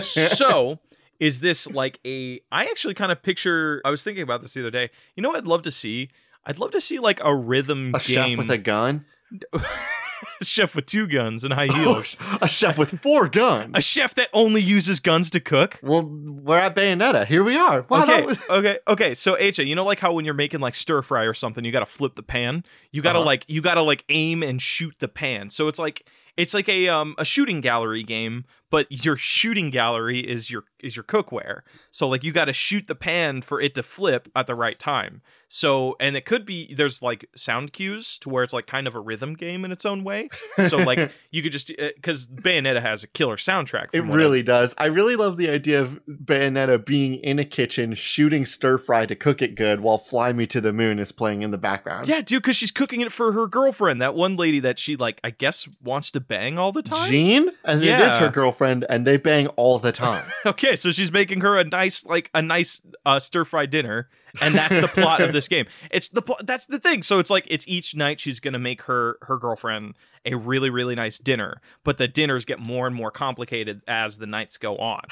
So... Is this like a, I actually kind of picture, I was thinking about this the other day. You know what I'd love to see? I'd love to see like a rhythm a game. A chef with a gun? A chef with two guns and high heels. Oh, a chef with four guns? A chef that only uses guns to cook? Well, we're at Bayonetta. Here we are. Wow, okay, was... okay, okay. So, A J, you know like how when you're making like stir fry or something, you got to flip the pan? You got to uh-huh. like, you got to like aim and shoot the pan. So it's like, It's like a um a shooting gallery game, but your shooting gallery is your is your cookware. So like you got to shoot the pan for it to flip at the right time. So and it could be there's like sound cues to where it's like kind of a rhythm game in its own way. So like you could just because Bayonetta has a killer soundtrack. It really does. I really love the idea of Bayonetta being in a kitchen shooting stir fry to cook it good while "Fly Me to the Moon" is playing in the background. Yeah, dude, because she's cooking it for her girlfriend, that one lady that she like I guess wants to bang all the time? Jean? And yeah. It is her girlfriend, and they bang all the time. Okay, so she's making her a nice, like, a nice uh, stir-fry dinner, and that's the plot of this game. It's the pl- That's the thing. So it's like, it's each night she's gonna make her her girlfriend, a really, really nice dinner, but the dinners get more and more complicated as the nights go on.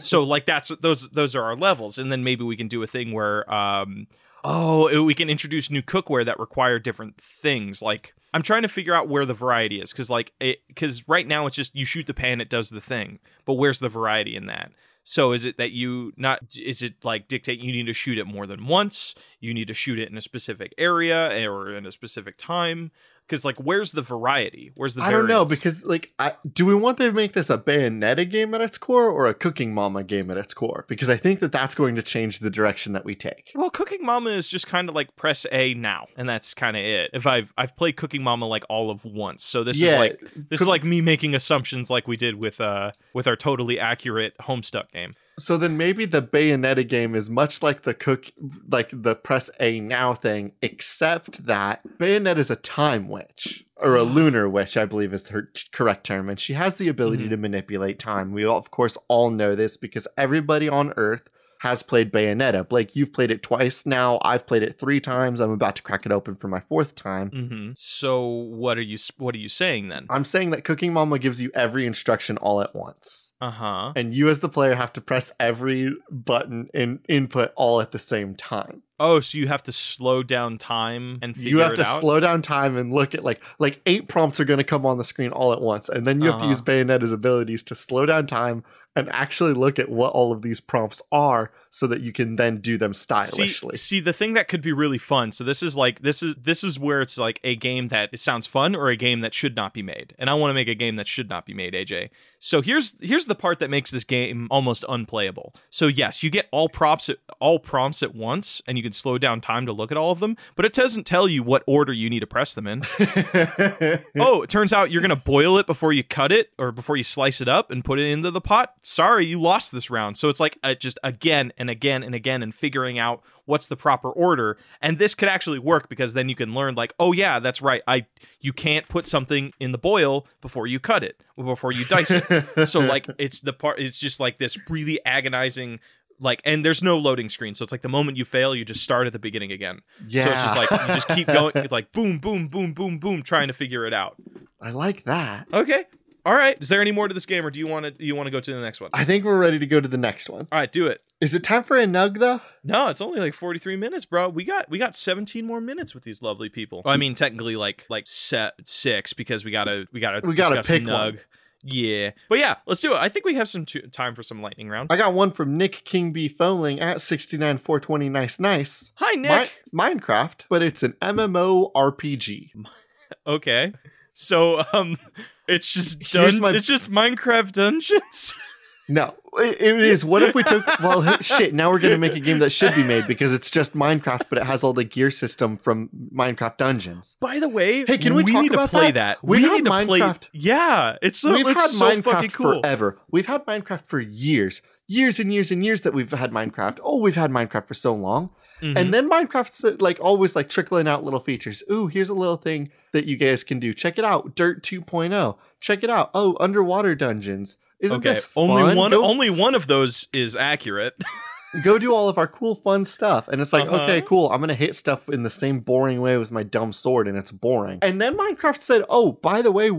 So like that's those those are our levels. And then maybe we can do a thing where um oh we can introduce new cookware that require different things. Like I'm trying to figure out where the variety is, because like it because right now it's just you shoot the pan, it does the thing, but where's the variety in that? So is it that you not, is it like dictate you need to shoot it more than once? You need to shoot it in a specific area or in a specific time? Because like, where's the variety? Where's the I variance? Don't know, because like, I, do we want to make this a Bayonetta game at its core or a Cooking Mama game at its core? Because I think that that's going to change the direction that we take. Well, Cooking Mama is just kind of like press A now, and that's kind of it. If I've I've played Cooking Mama like all of once, so this yeah, is like this cook- is like me making assumptions like we did with uh with our totally accurate Homestuck game. So then maybe the Bayonetta game is much like the cook, like the press A now thing, except that Bayonetta is a time witch, or a lunar witch, I believe is her correct term. And she has the ability mm-hmm. to manipulate time. We all, of course, all know this because everybody on Earth has played Bayonetta. Blake, you've played it twice now. I've played it three times. I'm about to crack it open for my fourth time. Mm-hmm. So what are you what are you saying then? I'm saying that Cooking Mama gives you every instruction all at once. Uh-huh. And you as the player have to press every button and input all at the same time. Oh, so you have to slow down time and figure it out? You have to slow down time and look at like like eight prompts are going to come on the screen all at once. And then you uh-huh. have to use Bayonetta's abilities to slow down time and actually look at what all of these prompts are, so that you can then do them stylishly. See, see, the thing that could be really fun. So this is like this is this is where it's like a game that it sounds fun or a game that should not be made. And I want to make a game that should not be made, A J. So here's here's the part that makes this game almost unplayable. So yes, you get all props at, all prompts at once, and you can slow down time to look at all of them. But it doesn't tell you what order you need to press them in. Oh, it turns out you're gonna boil it before you cut it or before you slice it up and put it into the pot. Sorry, you lost this round. So it's like uh, just again. and again and again and figuring out what's the proper order. And this could actually work because then you can learn like, oh yeah, that's right. I you can't put something in the boil before you cut it, or before you dice it. So like it's the part it's just like this really agonizing like, and there's no loading screen. So it's like the moment you fail, you just start at the beginning again. Yeah. So it's just like, you just keep going like boom, boom, boom, boom, boom, trying to figure it out. I like that. Okay. All right. Is there any more to this game, or do you want to do you want to go to the next one? I think we're ready to go to the next one. All right, do it. Is it time for a nug though? No, it's only like forty-three minutes, bro. We got we got seventeen more minutes with these lovely people. I mean, technically like like set six because we gotta we gotta we gotta pick nug. One. Yeah, but yeah, let's do it. I think we have some t- time for some lightning round. I got one from Nick King B Foling at sixty-nine four twenty. Nice, nice. Hi, Nick. My- Minecraft, but it's an M M O R P G. Okay, so um. It's just dun- my... It's just Minecraft Dungeons. No, it, it is. What if we took? Well, shit. Now we're gonna make a game that should be made because it's just Minecraft, but it has all the gear system from Minecraft Dungeons. By the way, hey, can we, we talk need about to play that? that. We, we need to Minecraft... play. Yeah, it's so. We've it's had so Minecraft fucking cool. forever. We've had Minecraft for years, years and years and years that we've had Minecraft. Oh, we've had Minecraft for so long. Mm-hmm. And then Minecraft's like always like trickling out little features. Ooh, here's a little thing that you guys can do. Check it out. Dirt two point oh. Check it out. Oh, underwater dungeons. Isn't okay. this fun? Only one, Go- only one of those is accurate. Go do all of our cool, fun stuff. And it's like, uh-huh. okay, cool. I'm going to hit stuff in the same boring way with my dumb sword, and it's boring. And then Minecraft said, oh, by the way,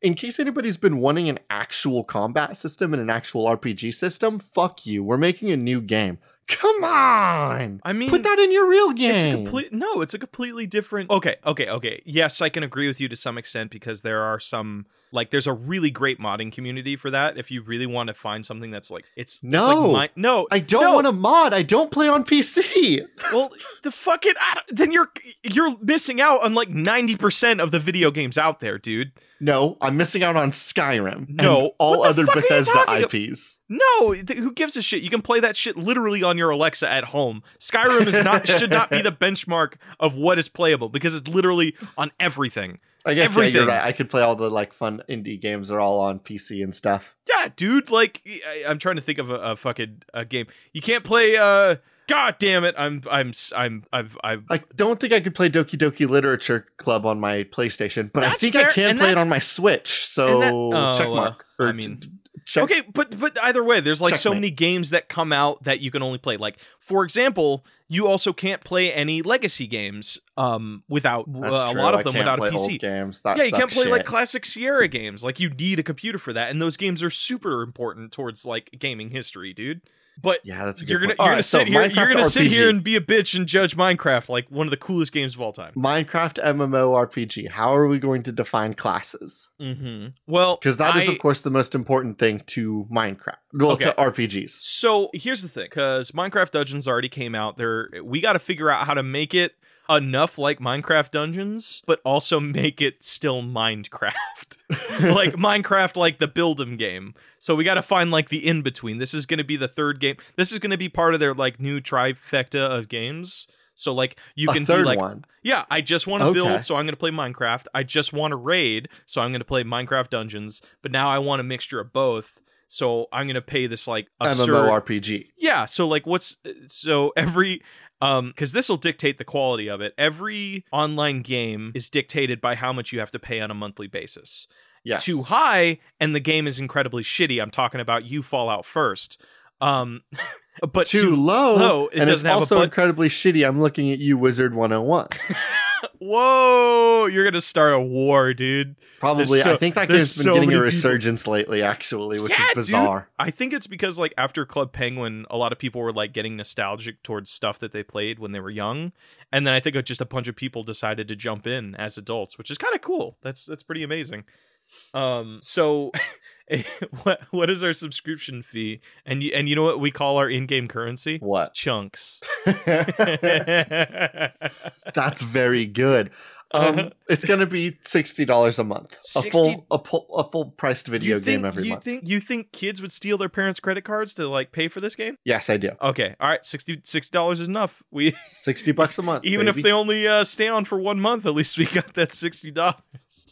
in case anybody's been wanting an actual combat system and an actual R P G system, fuck you. We're making a new game. Come on! I mean, put that in your real game. It's a complete, no, it's a completely different. Okay, okay, okay. Yes, I can agree with you to some extent because there are some like there's a really great modding community for that. If you really want to find something that's like it's no, it's like my, no, I don't no. want to mod. I don't play on P C. Well, the fucking then you're you're missing out on like ninety percent of the video games out there, dude. No, I'm missing out on Skyrim. No, and all other Bethesda I Ps. About? No, th- who gives a shit? You can play that shit literally on your Alexa at home. Skyrim is not should not be the benchmark of what is playable because it's literally on everything. I guess everything. Yeah, you're right. I could play all the like fun indie games that are all on P C and stuff. Yeah, dude. Like, I, I'm trying to think of a, a fucking a game. You can't play. Uh, God damn it! I'm I'm I'm I've I've. I don't think I could play Doki Doki Literature Club on my PlayStation, but I think fair. I can and play it on my Switch. So that, oh, checkmark. Uh, or I mean, t- Check. Okay, but but either way, there's like Checkmate. So many games that come out that you can only play. Like, for example, you also can't play any legacy games um, without uh, a lot of I them without a P C. Old games. That yeah, you can't play shit. Like classic Sierra games. Like, you need a computer for that, and those games are super important towards like gaming history, dude. But yeah, that's a good you're gonna, you're gonna right, sit so here. Minecraft you're gonna R P G. Sit here and be a bitch and judge Minecraft like one of the coolest games of all time. Minecraft MMORPG. How are we going to define classes? Mm-hmm. Well, because that I, is of course the most important thing to Minecraft. Well, okay. to R P Gs. So here's the thing, because Minecraft Dungeons already came out. There, we got to figure out how to make it enough like Minecraft Dungeons, but also make it still Minecraft. Like Minecraft, like the build-em game. So we got to find like the in-between. This is going to be the third game. This is going to be part of their like new trifecta of games. So like you can do like, one. yeah, I just want to okay. build, so I'm going to play Minecraft. I just want to raid, so I'm going to play Minecraft Dungeons. But now I want a mixture of both. So I'm going to pay this like absurd... MMORPG. Yeah. So like what's... So every... Um, because this will dictate the quality of it. Every online game is dictated by how much you have to pay on a monthly basis. Yes. Too high, and the game is incredibly shitty. I'm talking about you Fallout first. Um, but too, too low, low it and doesn't it's have also a incredibly shitty. I'm looking at you, Wizard one oh one. Whoa, you're going to start a war, dude. Probably. So, I think that game's been so getting a resurgence people. lately, actually, which yeah, is bizarre. Dude. I think it's because, like, after Club Penguin, a lot of people were, like, getting nostalgic towards stuff that they played when they were young. And then I think just a bunch of people decided to jump in as adults, which is kind of cool. That's that's pretty amazing. Um, so... What what is our subscription fee? And you, and you know what we call our in-game currency? What? Chunks. That's very good. Um, it's gonna be sixty dollars a month. sixty A full a, pu- a full priced video you think, game every you month. Think, you think kids would steal their parents' credit cards to like pay for this game? Yes, I do. Okay, all right. Sixty six dollars is enough. We sixty bucks a month. Even baby. If they only uh, stay on for one month, at least we got that sixty dollars.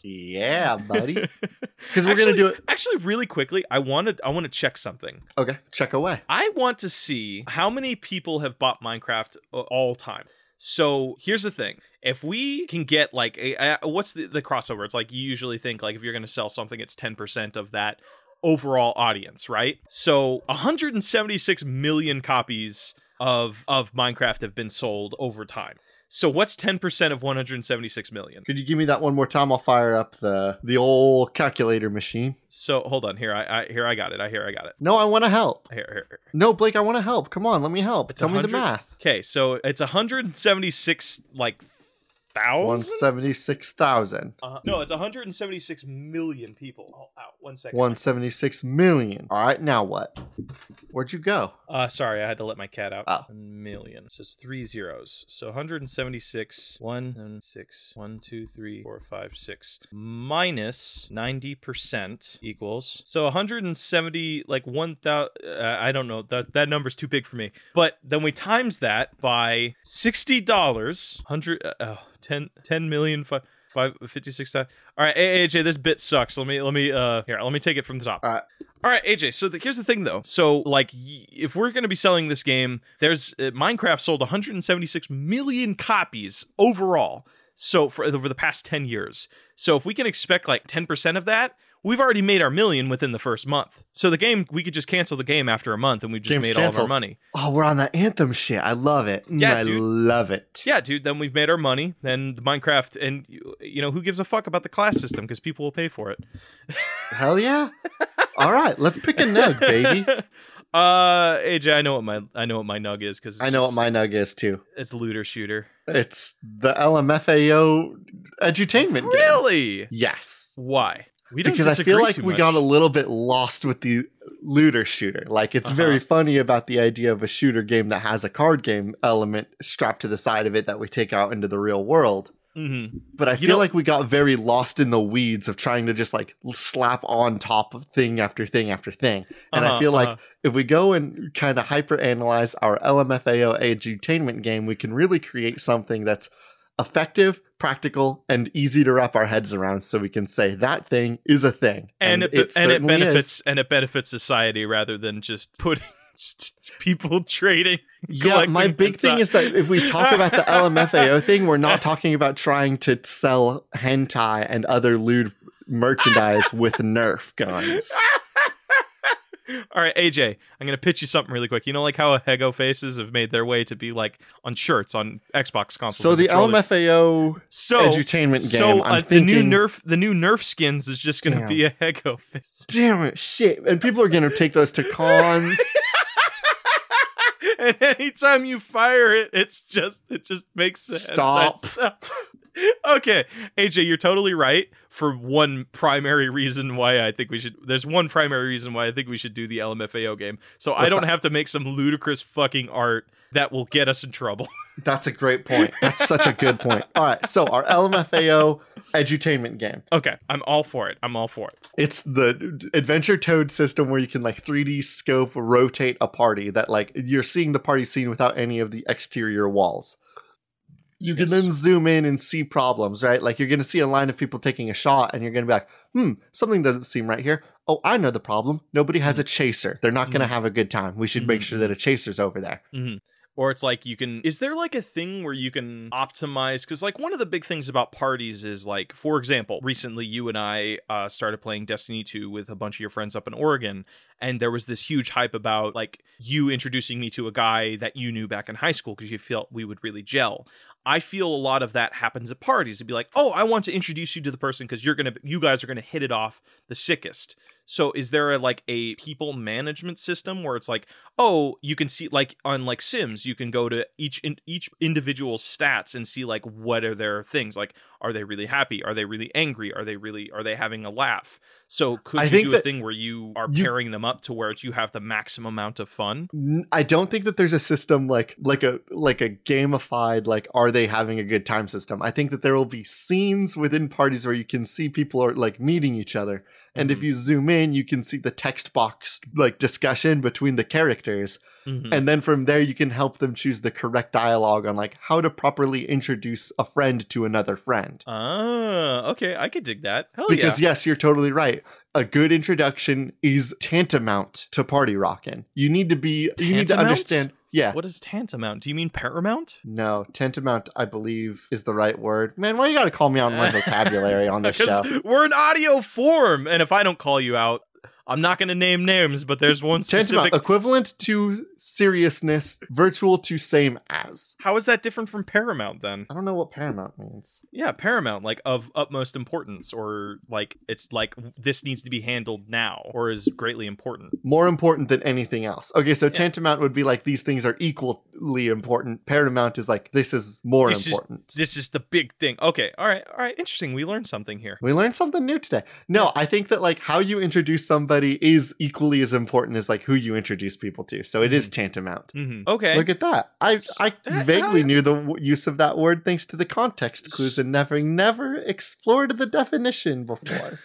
Yeah, buddy. Because we're actually, gonna do it actually really quickly. I wanted I want to check something. Okay, check away. I want to see how many people have bought Minecraft all time. So here's the thing. If we can get like a, a what's the, the crossover? It's like you usually think like if you're going to sell something, it's ten percent of that overall audience, right? So one hundred seventy-six million copies of of Minecraft have been sold over time. So what's ten percent of one hundred seventy-six million? Could you give me that one more time? I'll fire up the the old calculator machine. So hold on here. I, I here I got it. I here I got it. No, I want to help. Here, here, here. No, Blake, I want to help. Come on, let me help. It's Tell one hundred me the math. Okay, so it's one hundred seventy-six like thousand. one hundred seventy-six thousand. Uh, no, it's one hundred seventy-six million people. Oh, ow, one second. one hundred seventy-six million. All right, now what? Where'd you go? Uh, sorry, I had to let my cat out. Oh. Million. So it's three zeros. So one hundred seventy-six, one, six, one, two, three, four, five, six. Minus ninety percent equals. So one hundred seventy, like one thousand, uh, I don't know. That, that number's too big for me. But then we times that by sixty dollars. one hundred, uh, oh. ten, ten million, five, five, fifty-six. All right, A J, this bit sucks. Let me, let me, uh, here, let me take it from the top. All right, All right A J, so the, here's the thing, though. So, like, y- if we're going to be selling this game, there's, uh, Minecraft sold one hundred seventy-six million copies overall, so, for over the past ten years. So, if we can expect, like, ten percent of that, we've already made our million within the first month. So the game, we could just cancel the game after a month and we just Game's made canceled. all of our money. Oh, we're on that Anthem shit. I love it. Yeah, I dude. love it. Yeah, dude. Then we've made our money. Then Minecraft, and you know, who gives a fuck about the class system? Because people will pay for it. Hell yeah. All right. Let's pick a nug, baby. Uh, A J, I know what my I know what my nug is because I know just, what my nug is too. It's looter shooter. It's the L M F A O edutainment really? game. Really? Yes. Why? We don't because I feel like we much. got a little bit lost with the looter shooter. Like, it's uh-huh. very funny about the idea of a shooter game that has a card game element strapped to the side of it that we take out into the real world. Mm-hmm. But I you feel know, like we got very lost in the weeds of trying to just like slap on top of thing after thing after thing. And uh-huh, I feel uh-huh. like if we go and kind of hyper-analyze our L M F A O edutainment game, we can really create something that's effective, practical, and easy to wrap our heads around, so we can say that thing is a thing, and, and it, be- it and it benefits is. and it benefits society rather than just putting people trading. Yeah, my big thing is that if we talk about the L M F A O thing, we're not talking about trying to sell hentai and other lewd merchandise with Nerf guns. All right, A J, I'm going to pitch you something really quick. You know, like how Hego faces have made their way to be like on shirts, on Xbox consoles. So the L M F A O so, edutainment game, so, uh, I'm thinking... the new Nerf, the new Nerf skins is just going to be a Hego face. Damn it, shit. And people are going to take those to cons. And anytime you fire it, it's just, it just makes sense. Stop. Stop. Okay, A J, you're totally right for one primary reason why I think we should... There's one primary reason why I think we should do the L M F A O game. So What's I don't that? have to make some ludicrous fucking art that will get us in trouble. That's a great point. That's such a good point. All right, so our L M F A O edutainment game. Okay, I'm all for it. I'm all for it. It's the Adventure Toad system where you can like three D scope, rotate a party that like you're seeing the party scene without any of the exterior walls. You can yes. then zoom in and see problems, right? Like you're going to see a line of people taking a shot and you're going to be like, hmm, something doesn't seem right here. Oh, I know the problem. Nobody has a chaser. They're not mm-hmm. going to have a good time. We should mm-hmm. make sure that a chaser's over there. Mm-hmm. Or it's like you can, is there like a thing where you can optimize? Because like one of the big things about parties is like, for example, recently you and I uh, started playing Destiny two with a bunch of your friends up in Oregon. And there was this huge hype about like you introducing me to a guy that you knew back in high school because you felt we would really gel. I feel a lot of that happens at parties. It'd be like, oh, I want to introduce you to the person because you're gonna, you guys are gonna hit it off the sickest. So is there a, like a people management system where it's like, oh, you can see like on like Sims, you can go to each in, each individual stats and see like what are their things like? Are they really happy? Are they really angry? Are they really are they having a laugh? So could I you do a thing where you are you, pairing them up to where it's, you have the maximum amount of fun? I don't think that there's a system like like a like a gamified like are they having a good time system. I think that there will be scenes within parties where you can see people are like meeting each other. And mm-hmm. if you zoom in, you can see the text box like discussion between the characters. Mm-hmm. And then from there, you can help them choose the correct dialogue on like how to properly introduce a friend to another friend. Ah, okay. I could dig that. Hell because yeah. yes, you're totally right. A good introduction is tantamount to party rockin'. You need to be, tantamount? you need to understand. Yeah. What is tantamount? Do you mean paramount? No, tantamount, I believe, is the right word. Man, why you gotta call me out on my vocabulary on this show? We're in audio form, and if I don't call you out, I'm not gonna name names, but there's one specific... Tantamount, equivalent to seriousness, virtual to same as. How is that different from paramount, then? I don't know what paramount means. Yeah, paramount, like, of utmost importance, or, like, it's like, this needs to be handled now, or is greatly important. More important than anything else. Okay, so yeah. Tantamount would be like, these things are equally important. Paramount is like, this is more this important. Is, this is the big thing. Okay, all right, all right, interesting. We learned something here. We learned something new today. No, yeah. I think that, like, how you introduce somebody is equally as important as, like, who you introduce people to. So it mm. is tantamount. Mm-hmm. Okay. Look at that. I I vaguely knew the w- use of that word thanks to the context clues and never never explored the definition before.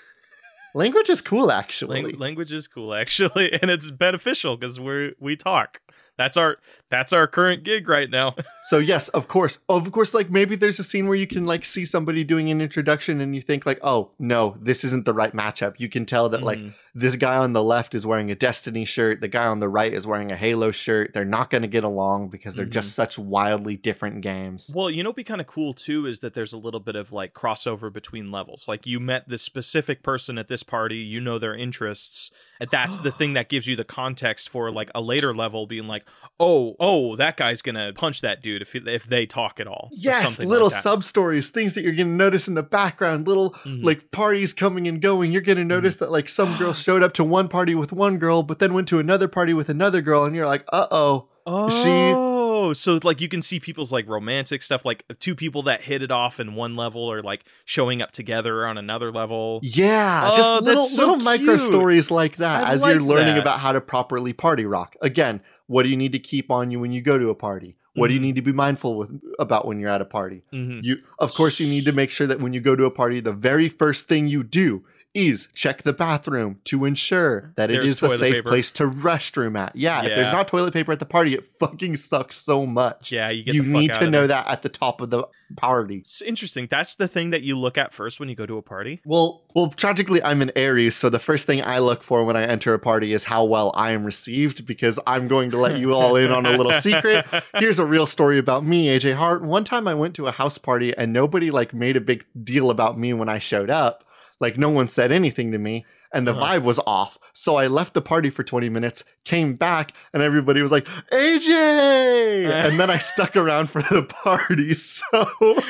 Language is cool, actually. Lang- language is cool, actually, and it's beneficial because we we talk. That's our that's our current gig right now. So yes, of course, of course. Like maybe there's a scene where you can like see somebody doing an introduction, and you think like, oh no, this isn't the right matchup. You can tell that mm. like this guy on the left is wearing a Destiny shirt, the guy on the right is wearing a Halo shirt. They're not going to get along because they're mm-hmm. just such wildly different games. Well, you know, what'd be kind of cool too is that there's a little bit of like crossover between levels. Like you met this specific person at this party, you know their interests, and that's the thing that gives you the context for like a later level being like, oh, oh, that guy's gonna punch that dude if if they talk at all. Yes, little like sub stories, things that you're gonna notice in the background, little mm-hmm. like parties coming and going. You're gonna notice mm-hmm. that like some girl showed up to one party with one girl, but then went to another party with another girl, and you're like, uh oh, she. Oh, so like you can see people's like romantic stuff, like two people that hit it off in one level or like showing up together on another level. Yeah, oh, just little so little cute. micro stories like that I as like you're learning that. about how to properly party rock. Again, what do you need to keep on you when you go to a party? What mm-hmm. do you need to be mindful with about when you're at a party? Mm-hmm. You, of course, you need to make sure that when you go to a party, the very first thing you do is check the bathroom to ensure that there's it is a safe paper. place to restroom at. Yeah, yeah, if there's not toilet paper at the party, it fucking sucks so much. Yeah, you get you the fuck need out to of know it. that at the top of the party. It's interesting. That's the thing that you look at first when you go to a party. Well, well, tragically, I'm an Aries, so the first thing I look for when I enter a party is how well I am received, because I'm going to let you all in on a little secret. Here's a real story about me, A J Hart. One time I went to a house party and nobody like made a big deal about me when I showed up. Like, no one said anything to me. and the uh-huh. vibe was off. So I left the party for twenty minutes, came back, and everybody was like, A J! Uh-huh. And then I stuck around for the party, so...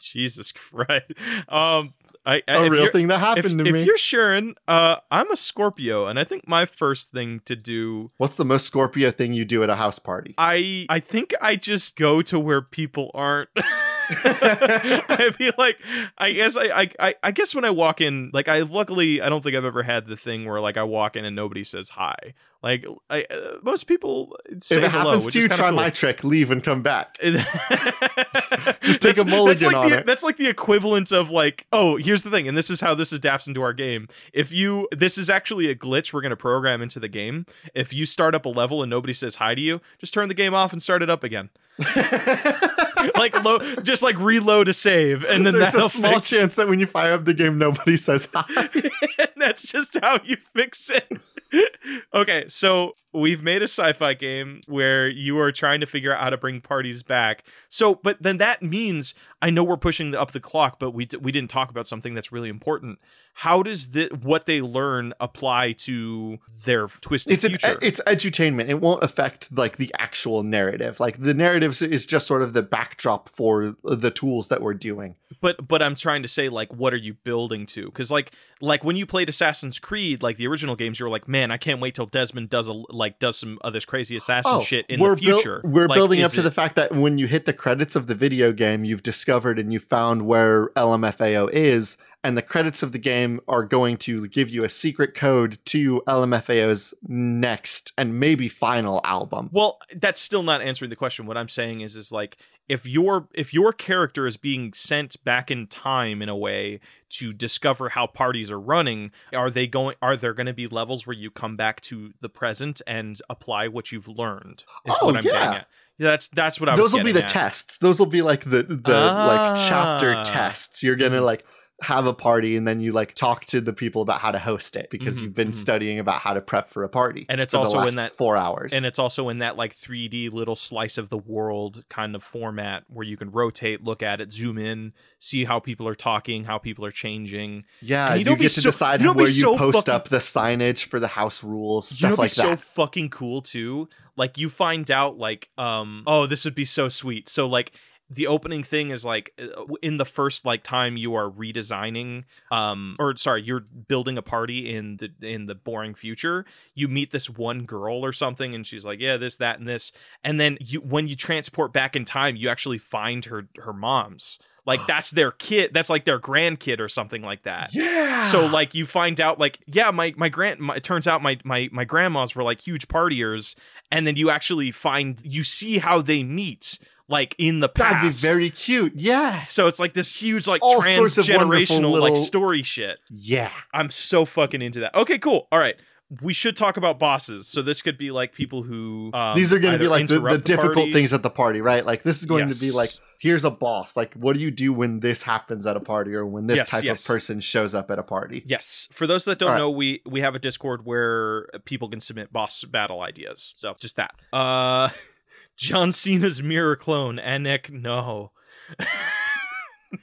Jesus Christ. Um, I, I, a real thing that happened if, to if me. If you're Sharon, uh, I'm a Scorpio, and I think my first thing to do... What's the most Scorpio thing you do at a house party? I, I think I just go to where people aren't... I feel like I guess I, I I guess when I walk in, like, I luckily I don't think I've ever had the thing where, like, I walk in and nobody says hi. Like, I uh, most people say hello. If it hello, happens to you, try cool. my trick, leave and come back. Just take that's, a mulligan like on the, it. That's like the equivalent of, like, oh, here's the thing, and this is how this adapts into our game. If you, this is actually a glitch we're going to program into the game. If you start up a level and nobody says hi to you, just turn the game off and start it up again. Like, low, just like reload a save, and then there's a small fix. Chance that when you fire up the game, nobody says hi. And that's just how you fix it. Okay, so we've made a sci-fi game where you are trying to figure out how to bring parties back. So, but then that means I know we're pushing up the clock, but we d- we didn't talk about something that's really important. How does the what they learn apply to their twisted it's future? An, it's edutainment. It won't affect, like, the actual narrative. Like, the narrative is just sort of the backdrop for the tools that we're doing. But but I'm trying to say, like, what are you building to? Because like like when you played Assassin's Creed, like the original games, you were like, man, I can't wait till Desmond does a like does some of this crazy assassin oh, shit in the future. Buil- we're like, building up to it- the fact that when you hit the credits of the video game, you've discovered and you found where L M F A O is, and the credits of the game are going to give you a secret code to L M F A O's next and maybe final album. Well, that's still not answering the question. What I'm saying is, is like, if your if your character is being sent back in time in a way to discover how parties are running, are they going? Are there going to be levels where you come back to the present and apply what you've learned? Is oh, what I'm yeah. getting at. That's that's what I was getting at. Those will be the tests. Those will be like the the ah. like chapter tests. You're gonna mm-hmm. like have a party, and then you like talk to the people about how to host it because mm-hmm, you've been mm-hmm. studying about how to prep for a party. And it's also in that four hours. And it's also in that like three D little slice of the world kind of format where you can rotate, look at it, zoom in, see how people are talking, how people are changing. Yeah. You, you get to so, decide where you so post fucking, up the signage for the house rules, stuff like that. So fucking cool too. Like you find out like, um, oh, this would be so sweet. So like, the opening thing is like in the first like time you are redesigning um or sorry you're building a party in the in the boring future, you meet this one girl or something and she's like, yeah, this, that, and this, and then you when you transport back in time, you actually find her her mom's like that's their kid, that's like their grandkid or something like that. Yeah. So like you find out like yeah, my my grand my, it turns out my my my grandmas were like huge partiers, and then you actually find you see how they meet. Like in the past, that'd be very cute. Yeah. So it's like this huge, like all transgenerational, little... like story shit. Yeah. I'm so fucking into that. Okay, cool. All right. We should talk about bosses. So this could be like people who um, these are going to be like the, the, the difficult party. Things at the party, right? Like this is going yes. to be like, here's a boss. Like, what do you do when this happens at a party or when this yes, type yes. of person shows up at a party? Yes. For those that don't right. know, we we have a Discord where people can submit boss battle ideas. So just that. Uh. John Cena's mirror clone, Anik. No.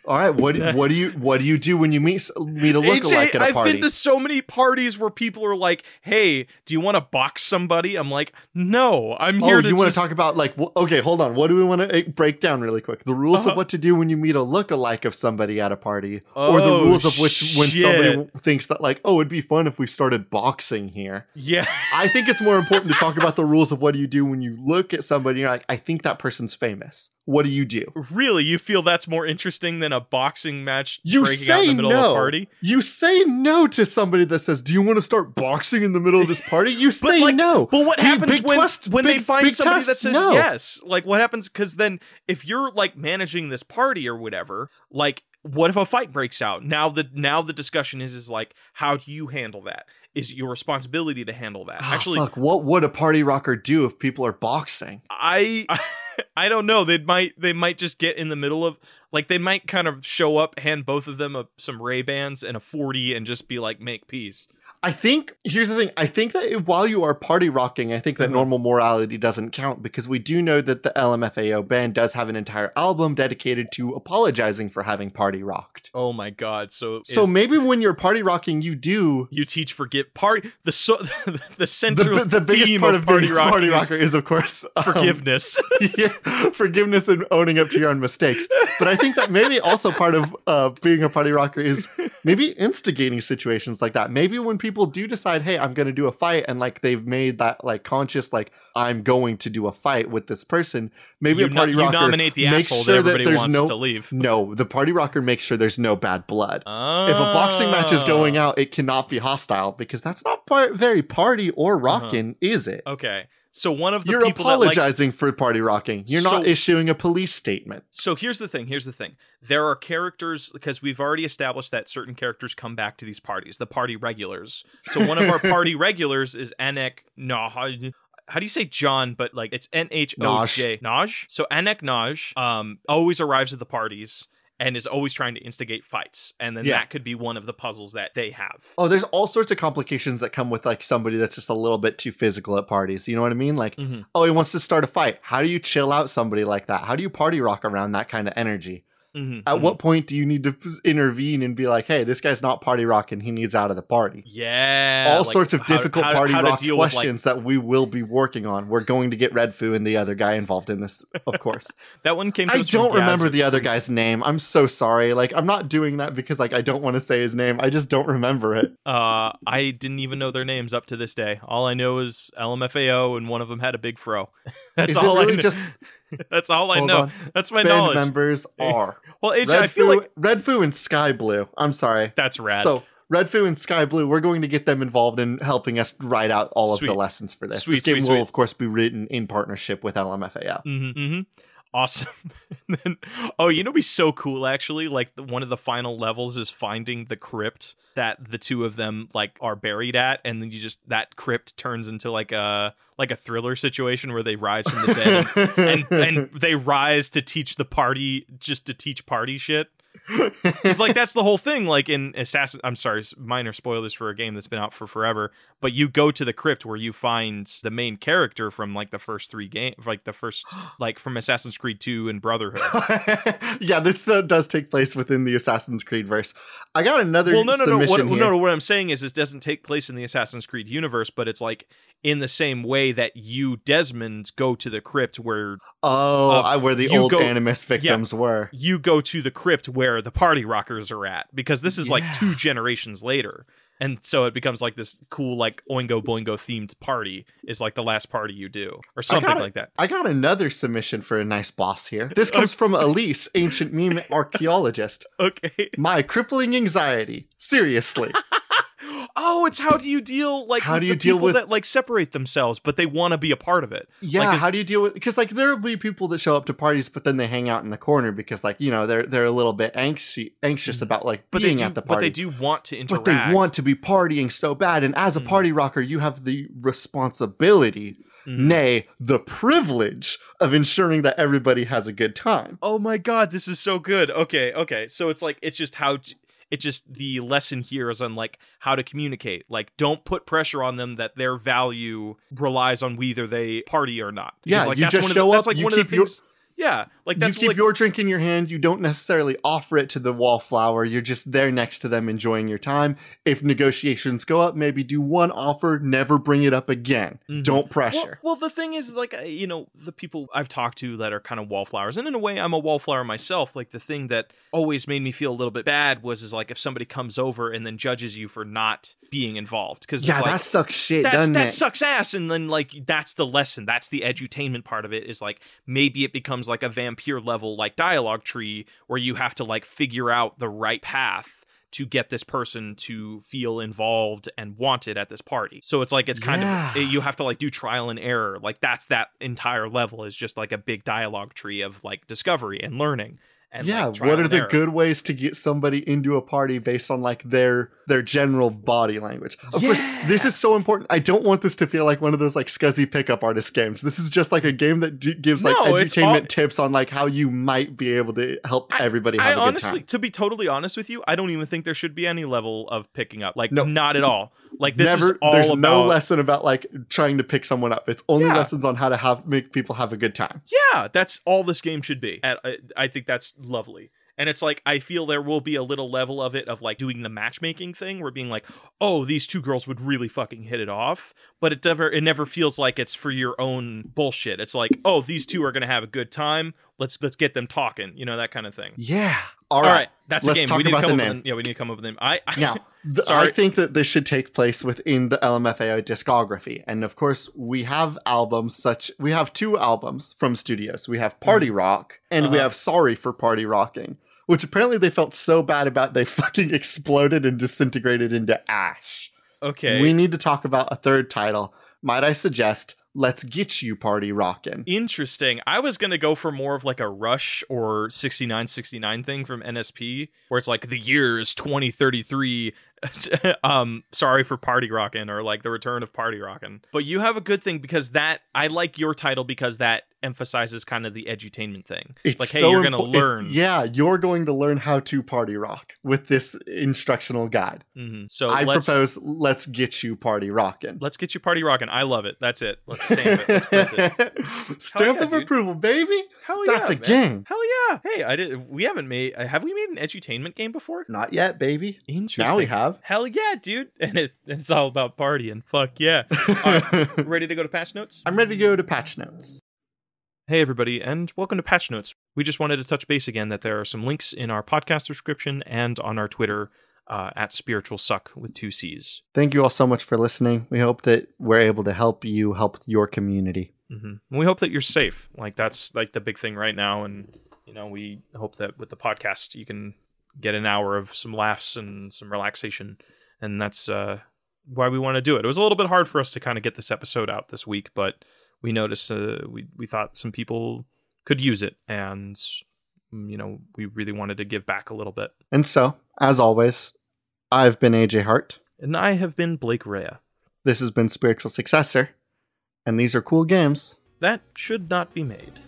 All right, what do, what do you what do you do when you meet meet a lookalike at a I've party? I've been to so many parties where people are like, "Hey, do you want to box somebody?" I'm like, "No, I'm here oh, to." Oh, you want to just... talk about like, wh- okay, hold on. What do we want to break down really quick? The rules uh-huh. of what to do when you meet a lookalike of somebody at a party, oh, or the rules of which shit. When somebody thinks that like, "Oh, it'd be fun if we started boxing here." Yeah, I think it's more important to talk about the rules of what do you do when you look at somebody and you're like, "I think that person's famous." What do you do? Really? You feel that's more interesting than a boxing match you breaking say out in the middle no. of a party? You say no to somebody that says, do you want to start boxing in the middle of this party? You say like, no. But what happens big, big when, twist, when big, they find somebody test? That says no. yes? Like what happens? Because then if you're like managing this party or whatever, like what if a fight breaks out? Now the now the discussion is, is like, how do you handle that? Is your responsibility to handle that? Oh, Actually, fuck, what would a party rocker do if people are boxing? I... I I don't know. They might they might just get in the middle of like they might kind of show up, hand both of them a, some Ray-Bans and a forty and just be like, make peace. I think, here's the thing, I think that while you are party rocking, I think that mm-hmm. normal morality doesn't count, because we do know that the L M F A O band does have an entire album dedicated to apologizing for having party rocked. Oh my god, so... So is, maybe when you're party rocking, you do... You teach forgive... Party... The so, the central the, the biggest part of party, rock party rocker is, is, of course... Um, forgiveness. Yeah, forgiveness and owning up to your own mistakes. But I think that maybe also part of uh, being a party rocker is maybe instigating situations like that. Maybe when people do decide, hey, I'm going to do a fight, and like they've made that like conscious, like I'm going to do a fight with this person. Maybe you a party no, rocker you nominate the makes asshole sure that everybody that wants no, to leave. No, the party rocker makes sure there's no bad blood. Oh. If a boxing match is going out, it cannot be hostile, because that's not part, very party or rockin', uh-huh. is it? Okay. So one of the You're people apologizing that likes... for party rocking. You're so, not issuing a police statement. So here's the thing. Here's the thing. There are characters, because we've already established that certain characters come back to these parties, the party regulars. So one of our party regulars is Anek Nahaj. How do you say John, but like it's N H O J. Naj. So Anek Naj um, always arrives at the parties and is always trying to instigate fights. And then yeah. that could be one of the puzzles that they have. Oh, there's all sorts of complications that come with like somebody that's just a little bit too physical at parties. You know what I mean? Like, mm-hmm. oh, he wants to start a fight. How do you chill out somebody like that? How do you party rock around that kind of energy? Mm-hmm. At mm-hmm. what point do you need to intervene and be like, hey, this guy's not party rocking. He needs out of the party. Yeah. All like sorts of how, difficult how, party how rock questions with, like... that we will be working on. We're going to get Red Foo and the other guy involved in this, of course. That one came to I us don't from remember Gaz the other guy's name. I'm so sorry. Like, I'm not doing that because, like, I don't want to say his name. I just don't remember it. Uh, I didn't even know their names up to this day. All I know is L M F A O and one of them had a big fro. That's is all it really I know. Just... That's all I Hold know. On. That's my Band knowledge. Members are well, A J. Red I feel Foo, like Red Foo and Sky Blue. I'm sorry. That's rad. So Red Foo and Sky Blue, we're going to get them involved in helping us write out all sweet. Of the lessons for this. Sweet, this sweet, game sweet. Will, of course, be written in partnership with L M F A O. Mm-hmm, mm-hmm. Awesome. And then, oh, you know, it'd be so cool actually. Like the, one of the final levels is finding the crypt that the two of them like are buried at, and then you just that crypt turns into like a like a thriller situation where they rise from the dead and, and and they rise to teach the party just to teach party shit. It's like that's the whole thing. Like in Assassin, I'm sorry, minor spoilers for a game that's been out for forever. But you go to the crypt where you find the main character from like the first three games, like the first, like from Assassin's Creed two and Brotherhood. Yeah, this uh, does take place within the Assassin's Creed verse. I got another. Well, no, no, no. What, no, no. What I'm saying is, this doesn't take place in the Assassin's Creed universe, but it's like in the same way that you, Desmond, go to the crypt where oh, uh, where the old go, Animus victims yeah, were. You go to the crypt where. The party rockers are at, because this is yeah. like two generations later, and so it becomes like this cool like Oingo Boingo themed party is like the last party you do or something a, like that. I got another submission for a nice boss here. This comes okay. from Elise, ancient meme archaeologist. Okay, my crippling anxiety, seriously. Oh, it's how do you deal like how do you deal with that like separate themselves, but they want to be a part of it? Yeah, like, how do you deal with because like there'll be people that show up to parties, but then they hang out in the corner because like you know they're they're a little bit anxious anxious about like but being do, at the party. But they do want to interact. But they want to be partying so bad, and as a mm. party rocker, you have the responsibility. Mm. Nay, the privilege of ensuring that everybody has a good time. Oh my god, this is so good. Okay, okay, so it's like it's just how. T- It just the lesson here is on like how to communicate. Like, don't put pressure on them that their value relies on whether they party or not. Yeah, like, you that's just one show of the, up. That's like one of the things. Your, yeah, like that's you keep like, your drink in your hand. You don't necessarily offer it to the wallflower. You're just there next to them, enjoying your time. If negotiations go up, maybe do one offer. Never bring it up again. Mm-hmm. Don't pressure. Well, well, the thing is, like you know, the people I've talked to that are kind of wallflowers, and in a way, I'm a wallflower myself. Like the thing that. Always made me feel a little bit bad was is like if somebody comes over and then judges you for not being involved because yeah like, that sucks shit that's, doesn't that it? Sucks ass and then like that's the lesson that's the edutainment part of it is like maybe it becomes like a vampire level like dialogue tree where you have to like figure out the right path to get this person to feel involved and wanted at this party. So it's like, it's kind yeah. of, you have to like do trial and error. Like that's that entire level is just like a big dialogue tree of like discovery and learning. And yeah, like, what are the good ways to get somebody into a party based on like their their general body language? Of yeah. course, this is so important. I don't want this to feel like one of those like scuzzy pickup artist games. This is just like a game that d- gives no, like entertainment all- tips on like how you might be able to help I, everybody have I a honestly, good time. To be totally honest with you, I don't even think there should be any level of picking up. Like, no, not at all. Like this never, is all there's about... no lesson about like trying to pick someone up. It's only yeah. lessons on how to have make people have a good time. Yeah, that's all this game should be. And I, I think that's lovely. And it's like, I feel there will be a little level of it of like doing the matchmaking thing where being like, oh, these two girls would really fucking hit it off. But it never, it never feels like it's for your own bullshit. It's like, oh, these two are going to have a good time. Let's let's get them talking, you know, that kind of thing. Yeah. All right. All right. That's let's a game. We need to come up with, yeah, we need to come up with a name. I, I, now, the, I think that this should take place within the L M F A O discography. And of course, we have albums such... We have two albums from studios. We have Party mm-hmm. Rock and uh-huh. we have Sorry for Party Rocking, which apparently they felt so bad about they fucking exploded and disintegrated into ash. Okay. We need to talk about a third title. Might I suggest... Let's Get You Party Rockin'. Interesting. I was going to go for more of like a Rush or sixty-nine sixty-nine thing from N S P, where it's like the year is twenty thirty-three. um, sorry for Party Rockin', or like the return of Party Rockin'. But you have a good thing because that, I like your title because that emphasizes kind of the edutainment thing. It's like, hey, so you're going to impo- learn. Yeah, you're going to learn how to party rock with this instructional guide. Mm-hmm. So I let's, propose Let's Get You Party Rockin'. Let's Get You Party Rockin'. I love it. That's it. Let's stamp it. Let's print it. Stamp yeah, of dude. Approval, baby. Hell yeah, that's a man. Game. Hell yeah. Hey, I did. We haven't made. Have we made an edutainment game before? Not yet, baby. Interesting. Now we have. Hell yeah, dude. And it, it's all about partying. Fuck yeah. All right, ready to go to patch notes? I'm ready to go to patch notes. Hey everybody, and welcome to Patch Notes. We just wanted to touch base again that there are some links in our podcast description and on our Twitter uh, at Spiritual Suck with two C's. Thank you all so much for listening. We hope that we're able to help you help your community. Mm-hmm. We hope that you're safe. Like that's like the big thing right now, and you know we hope that with the podcast you can get an hour of some laughs and some relaxation, and that's uh, why we want to do it. It was a little bit hard for us to kind of get this episode out this week, but. We noticed uh, we we thought some people could use it, and you know we really wanted to give back a little bit. And so, as always, I've been A J Hart, and I have been Blake Rhea. This has been Spiritual Successor, and these are cool games that should not be made.